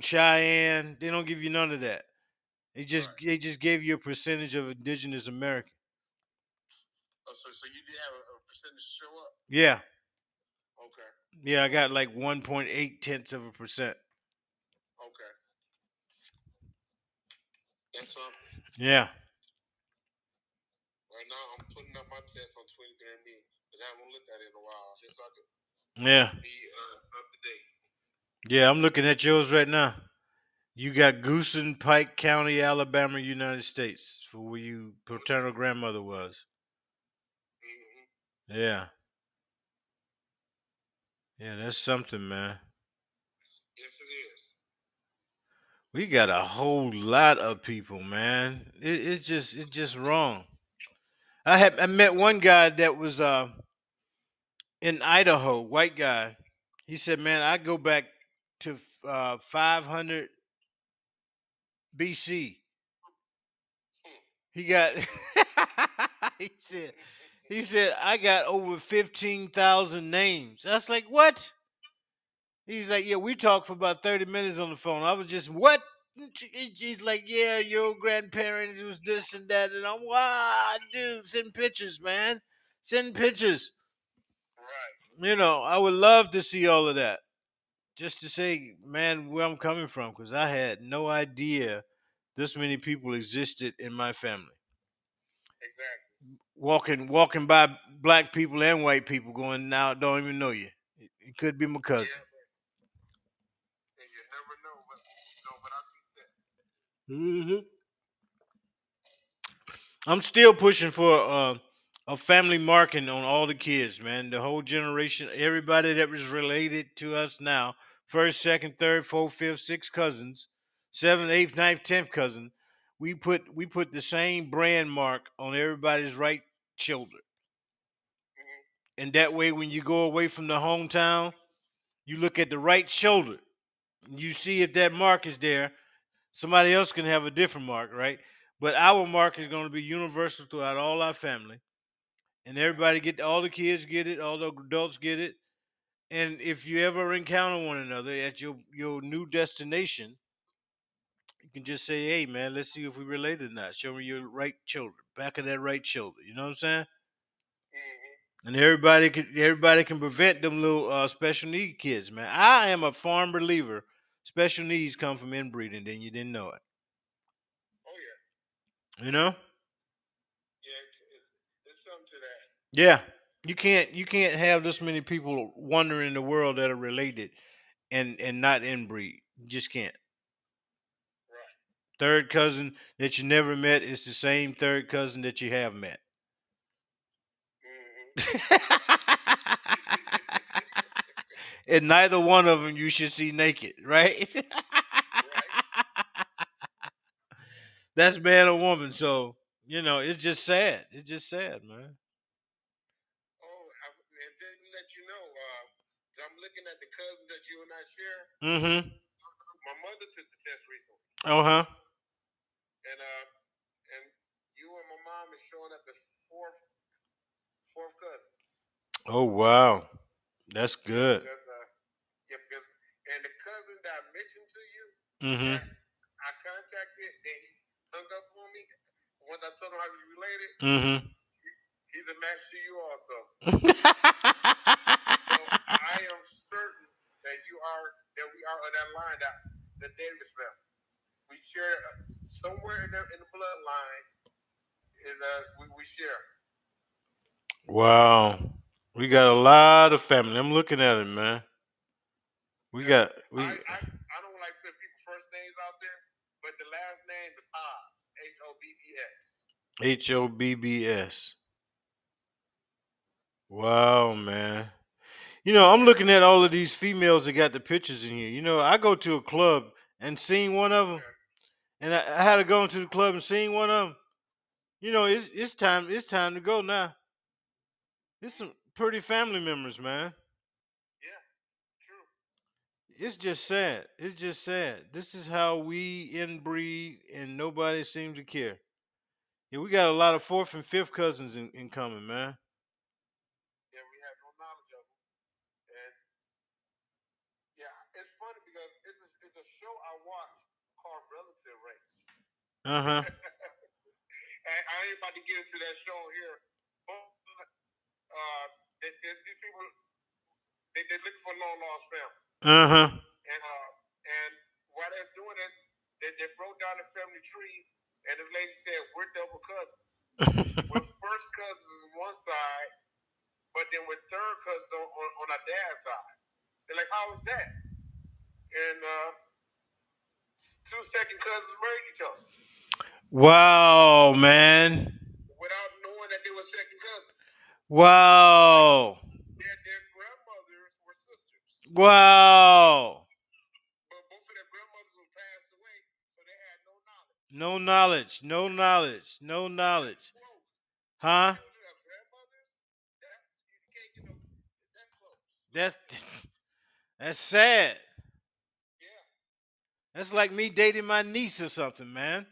Cheyenne. They don't give you none of that. They just gave you a percentage of indigenous American. Oh, so you did have a percentage show up? Yeah. Okay. Yeah, I got like 1.8%. Okay. That's something. Yeah. Right now, I'm putting up my test on 23andMe because I haven't looked at it in a while, just so I can be up to date. Yeah, I'm looking at yours right now. You got Goosen, Pike County, Alabama, United States, for where your paternal grandmother was. Mm-hmm. Yeah. Yeah, that's something, man. Yes, it is. We got a whole lot of people, man. It's just wrong. I met one guy that was in Idaho, white guy. He said, "Man, I go back to 500 BC." He got. He said I got over 15,000 names. I was like, what? He's like, yeah, we talked for about 30 minutes on the phone. I was just, what? He's like, yeah, your grandparents was this and that. And I'm, wow, dude, send pictures, man. Send pictures. Right. I would love to see all of that. Just to say, man, where I'm coming from. Because I had no idea this many people existed in my family. Exactly. Walking by black people and white people going, now, don't even know you. It could be my cousin. Yeah. Mm-hmm. I'm still pushing for a family marking on all the kids, man. The whole generation, everybody that was related to us now, first, second, third, fourth, fifth, sixth cousins, seventh, eighth, ninth, 10th cousin, we put the same brand mark on everybody's right shoulder. Mm-hmm. And that way, when you go away from the hometown, you look at the right shoulder. You see if that mark is there. Somebody else can have a different mark, right? But our mark is going to be universal throughout all our family. And everybody all the kids get it, all the adults get it. And if you ever encounter one another at your new destination, you can just say, hey, man, let's see if we're related or not. Show me your right shoulder, back of that right shoulder. You know what I'm saying? Mm-hmm. And everybody can prevent them little special need kids, man. I am a firm believer. Special needs come from inbreeding, then you didn't know it. Oh, yeah. Yeah, it's something to that. Yeah. You can't have this many people wandering in the world that are related and not inbreed. You just can't. Right. Third cousin that you never met is the same third cousin that you have met. And neither one of them you should see naked, right? That's man or woman. So, you know, it's just sad. It's just sad, man. Oh, it doesn't let you know. I'm looking at the cousin that you and I share. Mm-hmm. My mother took the test recently. Uh-huh. And you and my mom is showing up as fourth cousins. Oh, wow. That's good. Because, and the cousin that I mentioned to you, mm-hmm. I contacted and he hung up on me. Once I told him how he was related, mm-hmm. he's a match to you also. So I am certain that we are on that line, that the Davis family. We share somewhere in the bloodline. We share. Wow. We got a lot of family. I'm looking at it, man. I don't like putting people's first names out there, but the last name is Hobbs. H-O-B-B-S. Wow, man. You know, I'm looking at all of these females that got the pictures in here. You know, I go to a club and seen one of them, and I had to go into the club and seen one of them. You know, it's time to go now. It's some pretty family members, man. It's just sad. It's just sad. This is how we inbreed, and nobody seems to care. Yeah, we got a lot of fourth and fifth cousins in common, man. Yeah, we have no knowledge of them. And yeah, it's funny because it's a show I watch called Relative Race. Uh-huh. And I ain't about to get into that show here. These people, they're looking for long lost family. Uh-huh. And while they're doing it, they broke down the family tree, and this lady said, we're double cousins. We're first cousins on one side, but then we're third cousins on our dad's side. They're like, how is that? And two second cousins married each other. Wow, man. Without knowing that they were second cousins. Wow. Their grandmothers were sisters. Wow. But both of their grandmothers were passed away, so they had no knowledge. Huh? That's sad. Yeah. That's like me dating my niece or something, man.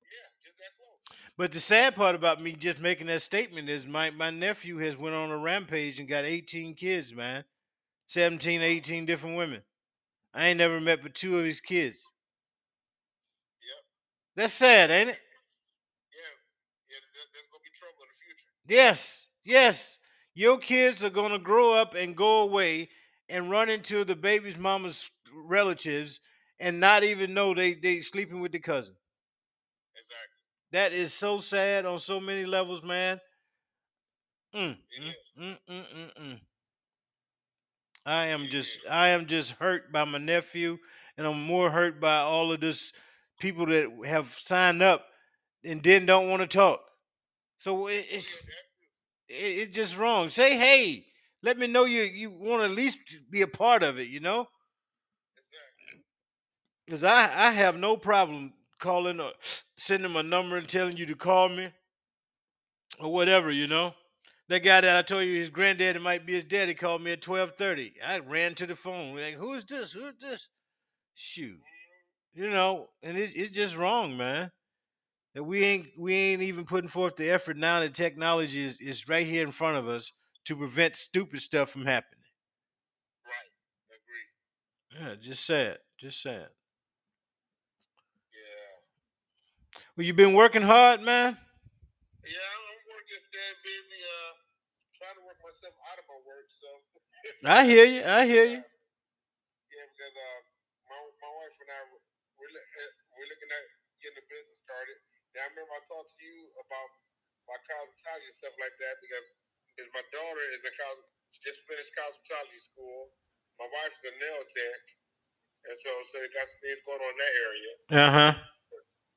Yeah, just that close. But the sad part about me just making that statement is my nephew has went on a rampage and got 18 kids, man. 17, 18 different women. I ain't never met but two of his kids. Yep. That's sad, ain't it? Yeah, there's going to be trouble in the future. Yes. Your kids are going to grow up and go away and run into the baby's mama's relatives and not even know they sleeping with the cousin. Exactly. That is so sad on so many levels, man. It is. I am just hurt by my nephew, and I'm more hurt by all of this people that have signed up and then don't want to talk. So it's just wrong. Say, hey, let me know you want to at least be a part of it, you know? Because I have no problem calling or sending my number and telling you to call me or whatever, you know? That guy that I told you his granddaddy might be his daddy called me at 12:30. I ran to the phone. Like, who is this? Shoot. You know, and it's just wrong, man. That we ain't even putting forth the effort now that technology is right here in front of us to prevent stupid stuff from happening. Right. Agreed. Yeah, just sad. Just sad. Yeah. Well, you been working hard, man? Yeah, I'm working, staying busy. Trying to work myself out of my work, so. I hear you. Yeah, because my wife and I we're looking at getting the business started. Now I remember I talked to you about my cosmetology and stuff like that because my daughter is just finished cosmetology school. My wife is a nail tech, and so they got some things going on in that area. Uh huh.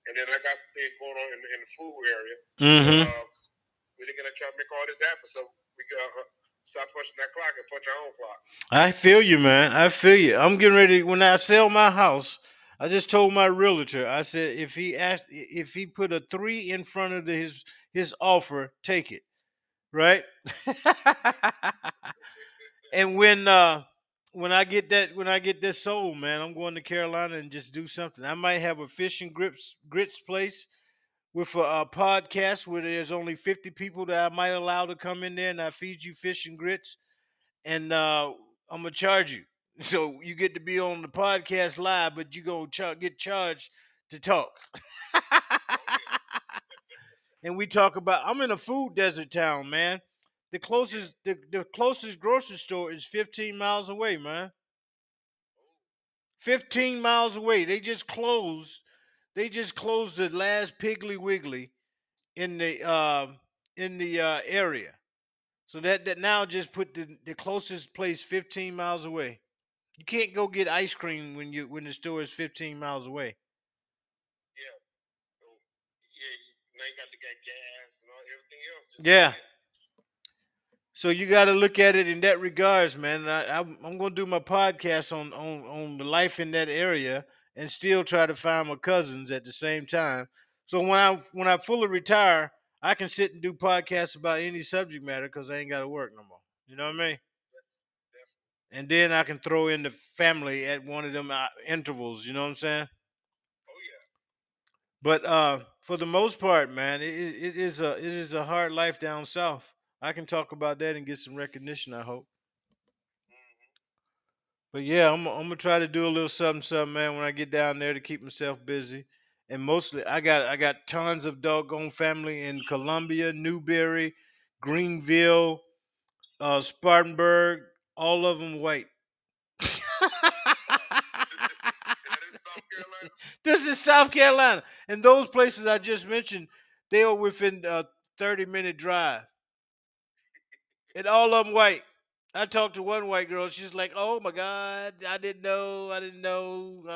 And then I got some things going on in the food area. Mm-hmm. So, we're gonna try to make all this happen. So we got stop pushing that clock and put your own clock. I feel you, man. I feel you. I'm getting ready. When I sell my house, I just told my realtor, I said, if he put a 3 in front of his offer, take it. Right? And when I get this sold, man, I'm going to Carolina and just do something. I might have a fish and grits place with a podcast where there's only 50 people that I might allow to come in there, and I feed you fish and grits, and I'm going to charge you. So you get to be on the podcast live, but you're going to get charged to talk. And we talk about, I'm in a food desert town, man. The closest grocery store is 15 miles away, man. 15 miles away. They just closed the last Piggly Wiggly in the area. So that now just put the closest place 15 miles away. You can't go get ice cream when the store is 15 miles away. Yeah. So, yeah, now you got to get gas and all everything else. Yeah. So you got to look at it in that regards, man. I'm going to do my podcast on the life in that area and still try to find my cousins at the same time. So when I fully retire, I can sit and do podcasts about any subject matter because I ain't got to work no more. You know what I mean? Yeah. And then I can throw in the family at one of them intervals. You know what I'm saying? Oh yeah. But for the most part, man, it is a hard life down south. I can talk about that and get some recognition, I hope. But yeah, I'm gonna try to do a little something, man, when I get down there to keep myself busy. And mostly, I got tons of doggone family in Columbia, Newberry, Greenville, Spartanburg, all of them white. This is South Carolina, and those places I just mentioned, they are within a 30-minute drive. And all of them white. I talked to one white girl. She's like, oh, my God, I didn't know. I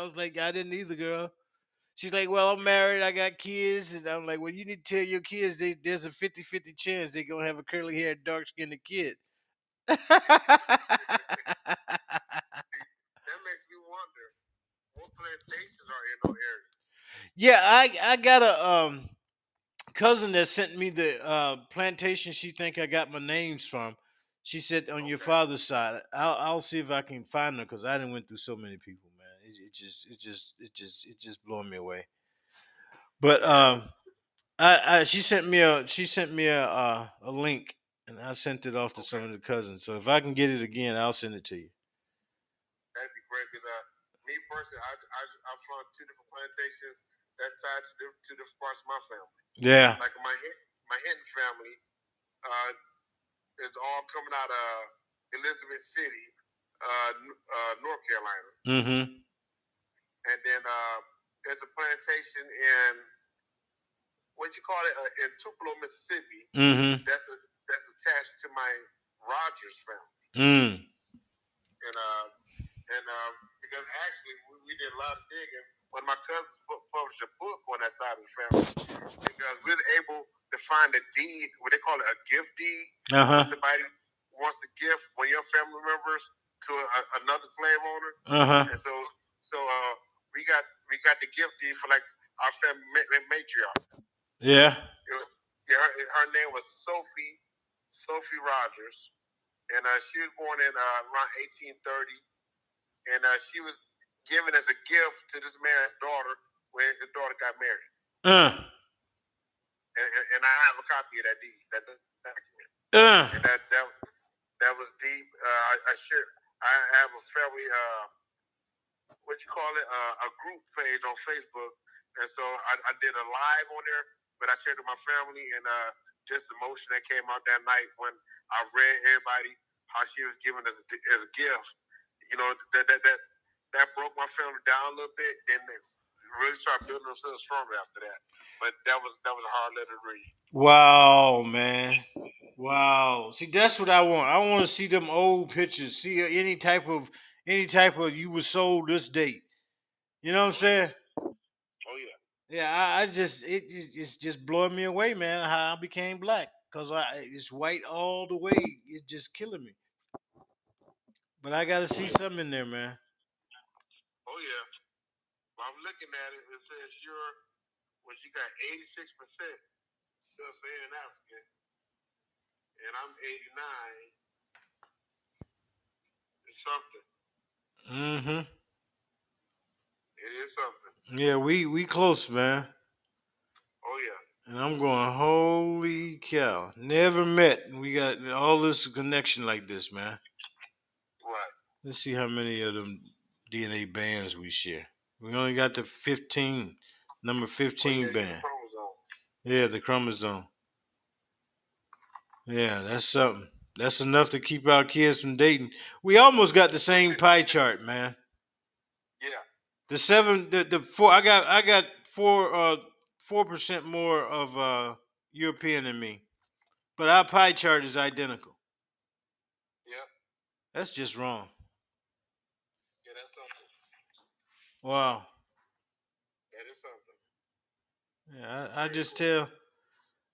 was like, I didn't either, girl. She's like, well, I'm married. I got kids. And I'm like, well, you need to tell your kids there's a 50-50 chance they're going to have a curly-haired, dark-skinned kid. That makes me wonder, what plantations are in those areas? Yeah, I got a... cousin that sent me the plantation she think I got my names from. She said on your father's side. I'll see if I can find her because I done went through so many people, man. It just blowing me away. But she sent me a link, and I sent it off to some of the cousins. So if I can get it again, I'll send it to you. That'd be great because me personally, I'm from two different plantations. That's tied to two different parts of my family. Yeah. Like my Hinton family is all coming out of Elizabeth City, North Carolina. Mm-hmm. And then there's a plantation in, in Tupelo, Mississippi. Mm-hmm. That's attached to my Rogers family. Mm. And because actually we did a lot of digging. When my cousins published a book on that side of the family, because we were able to find a deed, what they call it, a gift deed. Uh-huh. Somebody wants a gift, one of your family members, to another slave owner. Uh-huh. And so we got the gift deed for like our family matriarch. Yeah. Her name was Sophie Rogers, and she was born in around 1830, and she was given as a gift to this man's daughter when his daughter got married. And I have a copy of that deed. And that was deep. I have a family, a group page on Facebook. And so I did a live on there, but I shared with my family and just the emotion that came out that night when I read everybody how she was given as a gift. You know, that broke my family down a little bit, and they really started building themselves stronger after that. But that was a hard letter to read. Wow, man. Wow. See, that's what I want. I want to see them old pictures. See any type of you were sold this date. You know what I'm saying? Oh yeah. Yeah, I just it's just blowing me away, man. How I became black. because it's white all the way. It's just killing me. But I got to see something in there, man. Oh, yeah. Well, I'm looking at it. It says you're, well, you got 86% sub-Saharan African, and I'm 89. It's something. Mm-hmm. It is something. Yeah, we close, man. Oh, yeah. And I'm going, holy cow. Never met. We got all this connection like this, man. Right. Let's see how many of them DNA bands we share. We only got the 15, number 15 band. Yeah, the chromosome. Yeah, that's something. That's enough to keep our kids from dating. We almost got the same pie chart, man. Yeah. The four. I got 4% more of European than me, but our pie chart is identical. Yeah. That's just wrong. Yeah, that's something. Wow. That is something. Yeah, I just tell.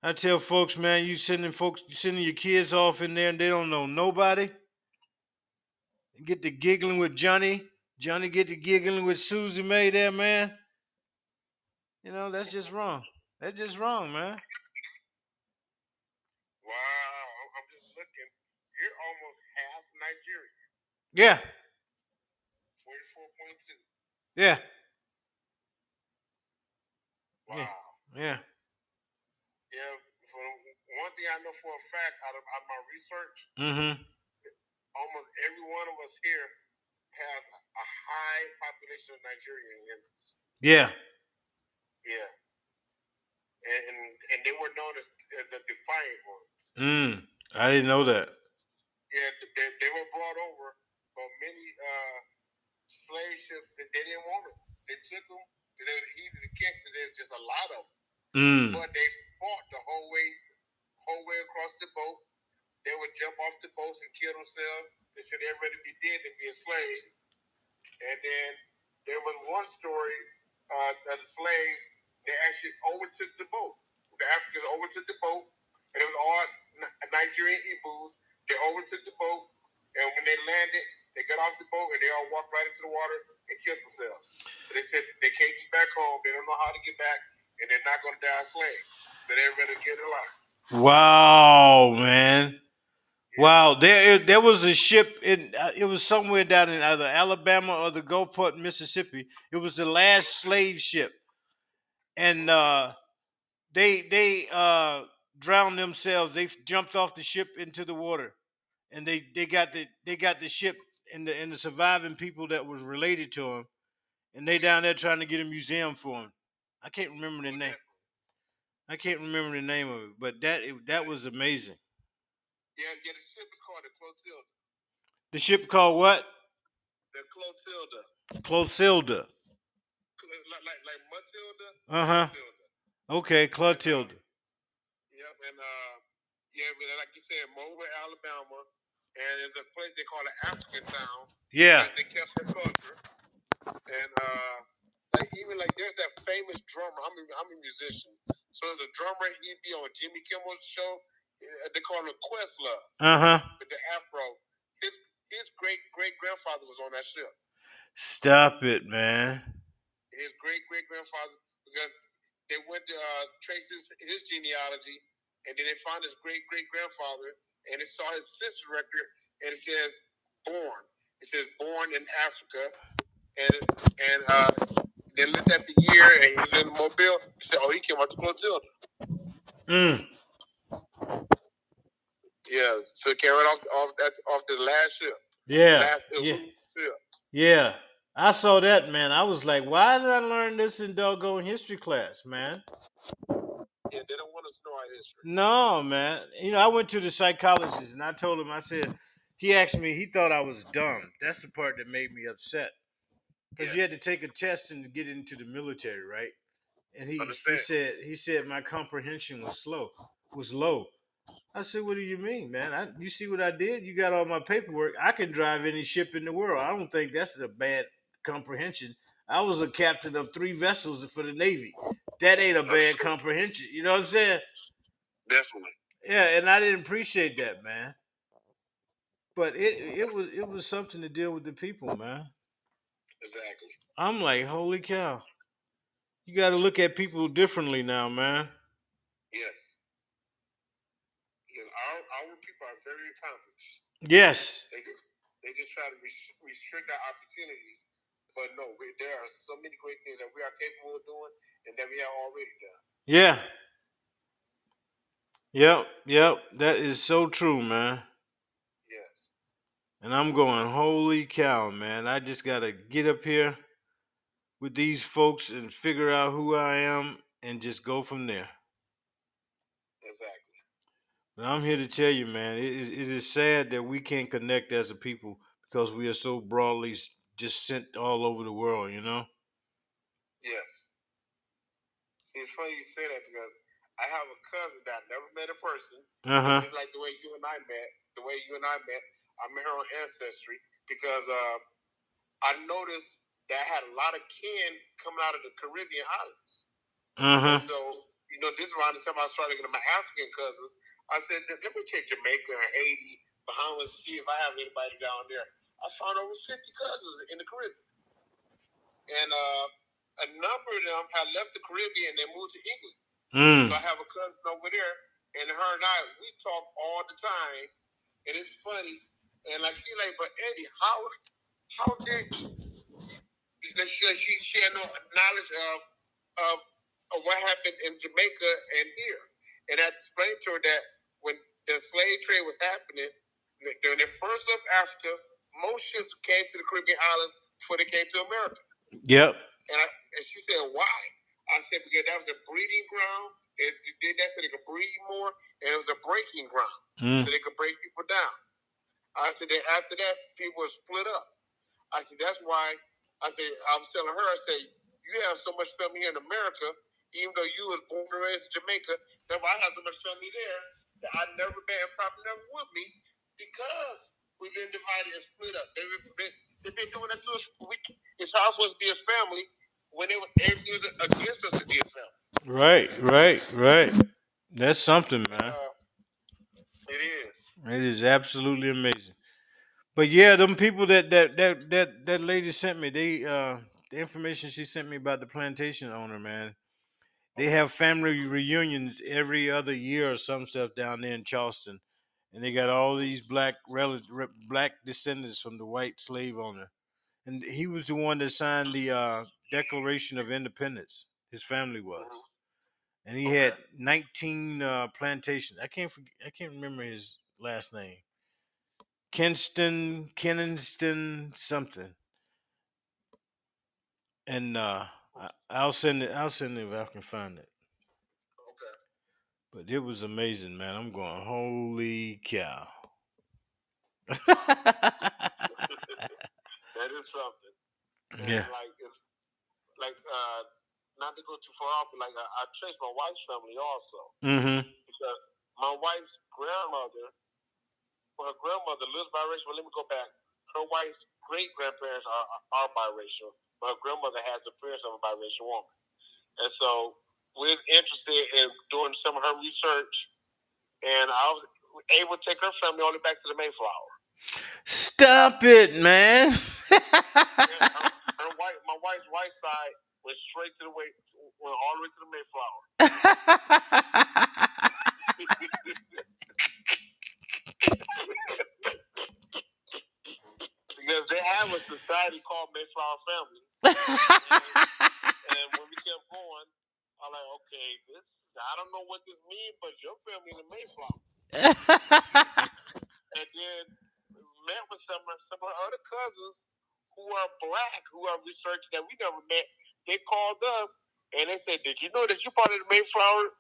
I tell folks, man, you sending your kids off in there and they don't know nobody. They get to giggling with Johnny. Johnny get to giggling with Susie Mae there, man. You know, that's just wrong. That's just wrong, man. Wow, I'm just looking. You're almost half Nigerian. Yeah. 44.2. Yeah. Wow. Yeah. Yeah, one thing I know for a fact out of my research, almost every one of us here has a high population of Nigerian in us. Yeah. Yeah. And they were known as the defiant ones. I didn't know that. Yeah, they were brought over, but many slave ships, they didn't want them. They took them because it was easy to catch because there's just a lot of them. But they fought the whole way across the boat. They would jump off the boats and kill themselves. They said they'd rather be dead than be a slave. And then there was one story of the slaves. They actually overtook the boat. The Africans overtook the boat, and it was all Nigerian Igbos. They overtook the boat, and when they landed, they got off the boat and they all walked right into the water and killed themselves. But they said they can't get back home. They don't know how to get back. And they're not going to die slaves. So they're ready to get their lives. Wow, man. Yeah. Wow. There was a ship. It was somewhere down in either Alabama or the Gulfport, Mississippi. It was the last slave ship. And they drowned themselves. They jumped off the ship into the water. And they got the ship and the surviving people that was related to them. And they down there trying to get a museum for them. I can't remember the name of it, but that was amazing. Yeah, the ship is called the Clotilda. The ship called what? The Clotilda. Clotilda. Like Matilda? Uh-huh. Clotilda. Okay, Clotilda. Yep, and but like you said, Mobile, Alabama, and there's a place they call an African town. Yeah. They kept their culture, and there's that famous drummer. I'm a musician, so there's a drummer. He'd be on Jimmy Kimmel's show. They call him Questlove. Uh huh. With the afro, his great grandfather was on that ship. Stop it, man. His great grandfather, because they went to trace his genealogy, and then they found his great grandfather, and they saw his sister record, and it says born. It says born in Africa, and. They looked at the year and he was in the Mobile. He said, he came out to Clotilda. Yeah, so he came right off the last ship. Yeah. Yeah. I saw that, man. I was like, why did I learn this in doggone history class, man? Yeah, they don't want us to know our history. No, man. You know, I went to the psychologist and I told him, I said, he asked me, he thought I was dumb. That's the part that made me upset. Because you had to take a test and get into the military, right? And he said my comprehension was low. I said, what do you mean, man? You see what I did? You got all my paperwork. I can drive any ship in the world. I don't think that's a bad comprehension. I was a captain of 3 vessels for the Navy. That ain't a bad comprehension. You know what I'm saying? Definitely. Yeah, and I didn't appreciate that, man. But it was something to deal with the people, man. Exactly. I'm like, holy cow. You got to look at people differently now, man. Yes. Because our people are very accomplished. Yes. They just try to restrict our opportunities. But no, there are so many great things that we are capable of doing and that we have already done. Yeah. Yep. That is so true, man. Yes. And I'm going, holy cow, man. I just got to get up here with these folks and figure out who I am and just go from there. Exactly. But I'm here to tell you, man, it is sad that we can't connect as a people because we are so broadly just sent all over the world, you know? Yes. See, it's funny you say that because I have a cousin that I never met in person. Uh-huh. Just like the way you and I met, I met her on Ancestry because I noticed that I had a lot of kin coming out of the Caribbean islands. Uh-huh. And so, you know, this is around the time I started getting my African cousins. I said, let me take Jamaica or Haiti, Bahamas, see if I have anybody down there. I found over 50 cousins in the Caribbean. And a number of them had left the Caribbean and they moved to England. Mm. So I have a cousin over there, and her and I, we talk all the time, and it's funny. And like she's like, but Eddie, how did she had no knowledge of what happened in Jamaica and here? And I explained to her that when the slave trade was happening, when they first left Africa, most ships came to the Caribbean islands before they came to America. Yep. And she said, why? I said, because that was a breeding ground. They did that so they could breed more, and it was a breaking ground, so they could break people down. I said, then after that, people were split up. I said, that's why, I was telling her, I said, you have so much family here in America, even though you was born and raised in Jamaica, that's why I have so much family there that I never met and probably never would meet because we've been divided and split up. They've been doing that to us. It's hard for us to be a family when everything was against us to be a family. Right. That's something, man. It is. It is absolutely amazing. But yeah, them people that lady sent me, they the information she sent me about the plantation owner, man. They have family reunions every other year or some stuff down there in Charleston, and they got all these black descendants from the white slave owner, and he was the one that signed the Declaration of Independence. His family was, and he had 19 plantations. I can't remember his last name. Kennington something. And I'll send it if I can find it. Okay. But it was amazing, man. I'm going, holy cow. That is something. And yeah. It's not to go too far off, but I traced my wife's family also. Mm-hmm. Because my wife's grandmother lives biracial. Let me go back. Her wife's great-grandparents are biracial. Her grandmother has the appearance of a biracial woman. And so we was interested in doing some of her research, and I was able to take her family all the way back to the Mayflower. Stop it, man. My wife's right side went all the way to the Mayflower. Because they have a society called Mayflower Families. And when we kept going, I'm like, okay, I don't know what this means, but your family is a Mayflower. And then met with some of her other cousins who are black, who are researchers that we never met. They called us, and they said, did you know that you're part of the Mayflower?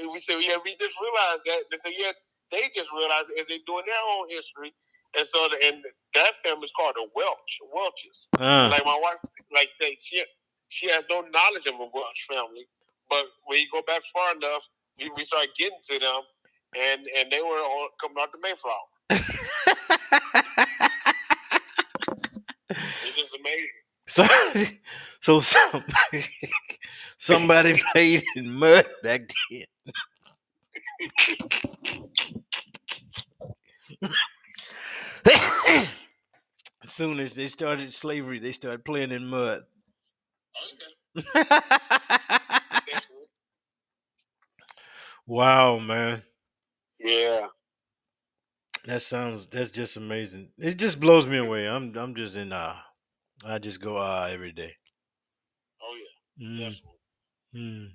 And we said, yeah, we just realized that. They said, yeah, they just realized it as they're doing their own history. And so, that family's called the Welches. Like my wife, say she has no knowledge of a Welch family, but when you go back far enough, we start getting to them, and they were all coming out the Mayflower. It's just amazing. So somebody played in mud back then. As soon as they started slavery, they started playing in mud. Okay. Wow, man. Yeah. That's just amazing. It just blows me away. I'm just in awe. I just go awe every day. Oh yeah. Definitely.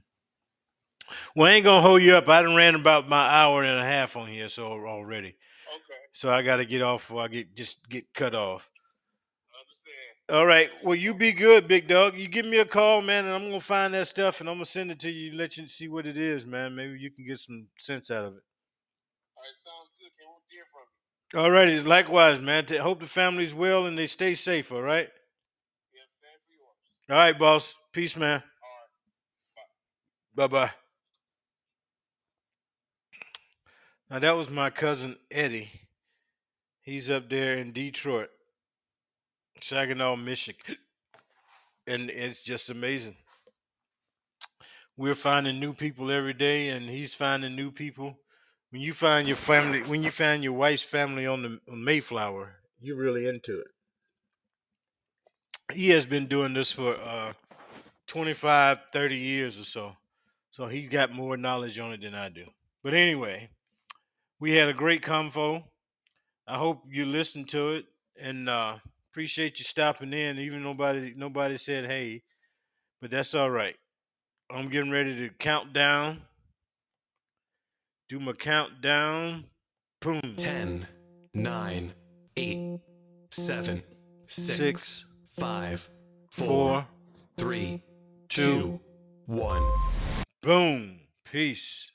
Well, I ain't gonna hold you up. I done ran about my hour and a half on here so already. Okay. So I gotta get off before I get cut off. I understand. All right. Well, you be good, big dog. You give me a call, man, and I'm gonna find that stuff and I'm gonna send it to you and let you see what it is, man. Maybe you can get some sense out of it. All right, sounds good. Can't wait to hear from you. All righty, likewise, man. Hope the family's well and they stay safe, all right? Yeah, stand for yours. All right, boss. Peace, man. All right. Bye. Bye-bye. Now, that was my cousin Eddie. He's up there in Detroit, Saginaw, Michigan. And it's just amazing. We're finding new people every day, and he's finding new people. When you find your family, when you find your wife's family on the Mayflower, you're really into it. He has been doing this for 25, 30 years or so. So he got more knowledge on it than I do. But anyway, we had a great convo. I hope you listened to it, and appreciate you stopping in. Even nobody said hey, but that's all right. I'm getting ready to count down. Do my countdown. Boom. 10, 9, 8, 7, 6, 5, 4, 3, 2, 1. Boom. Peace.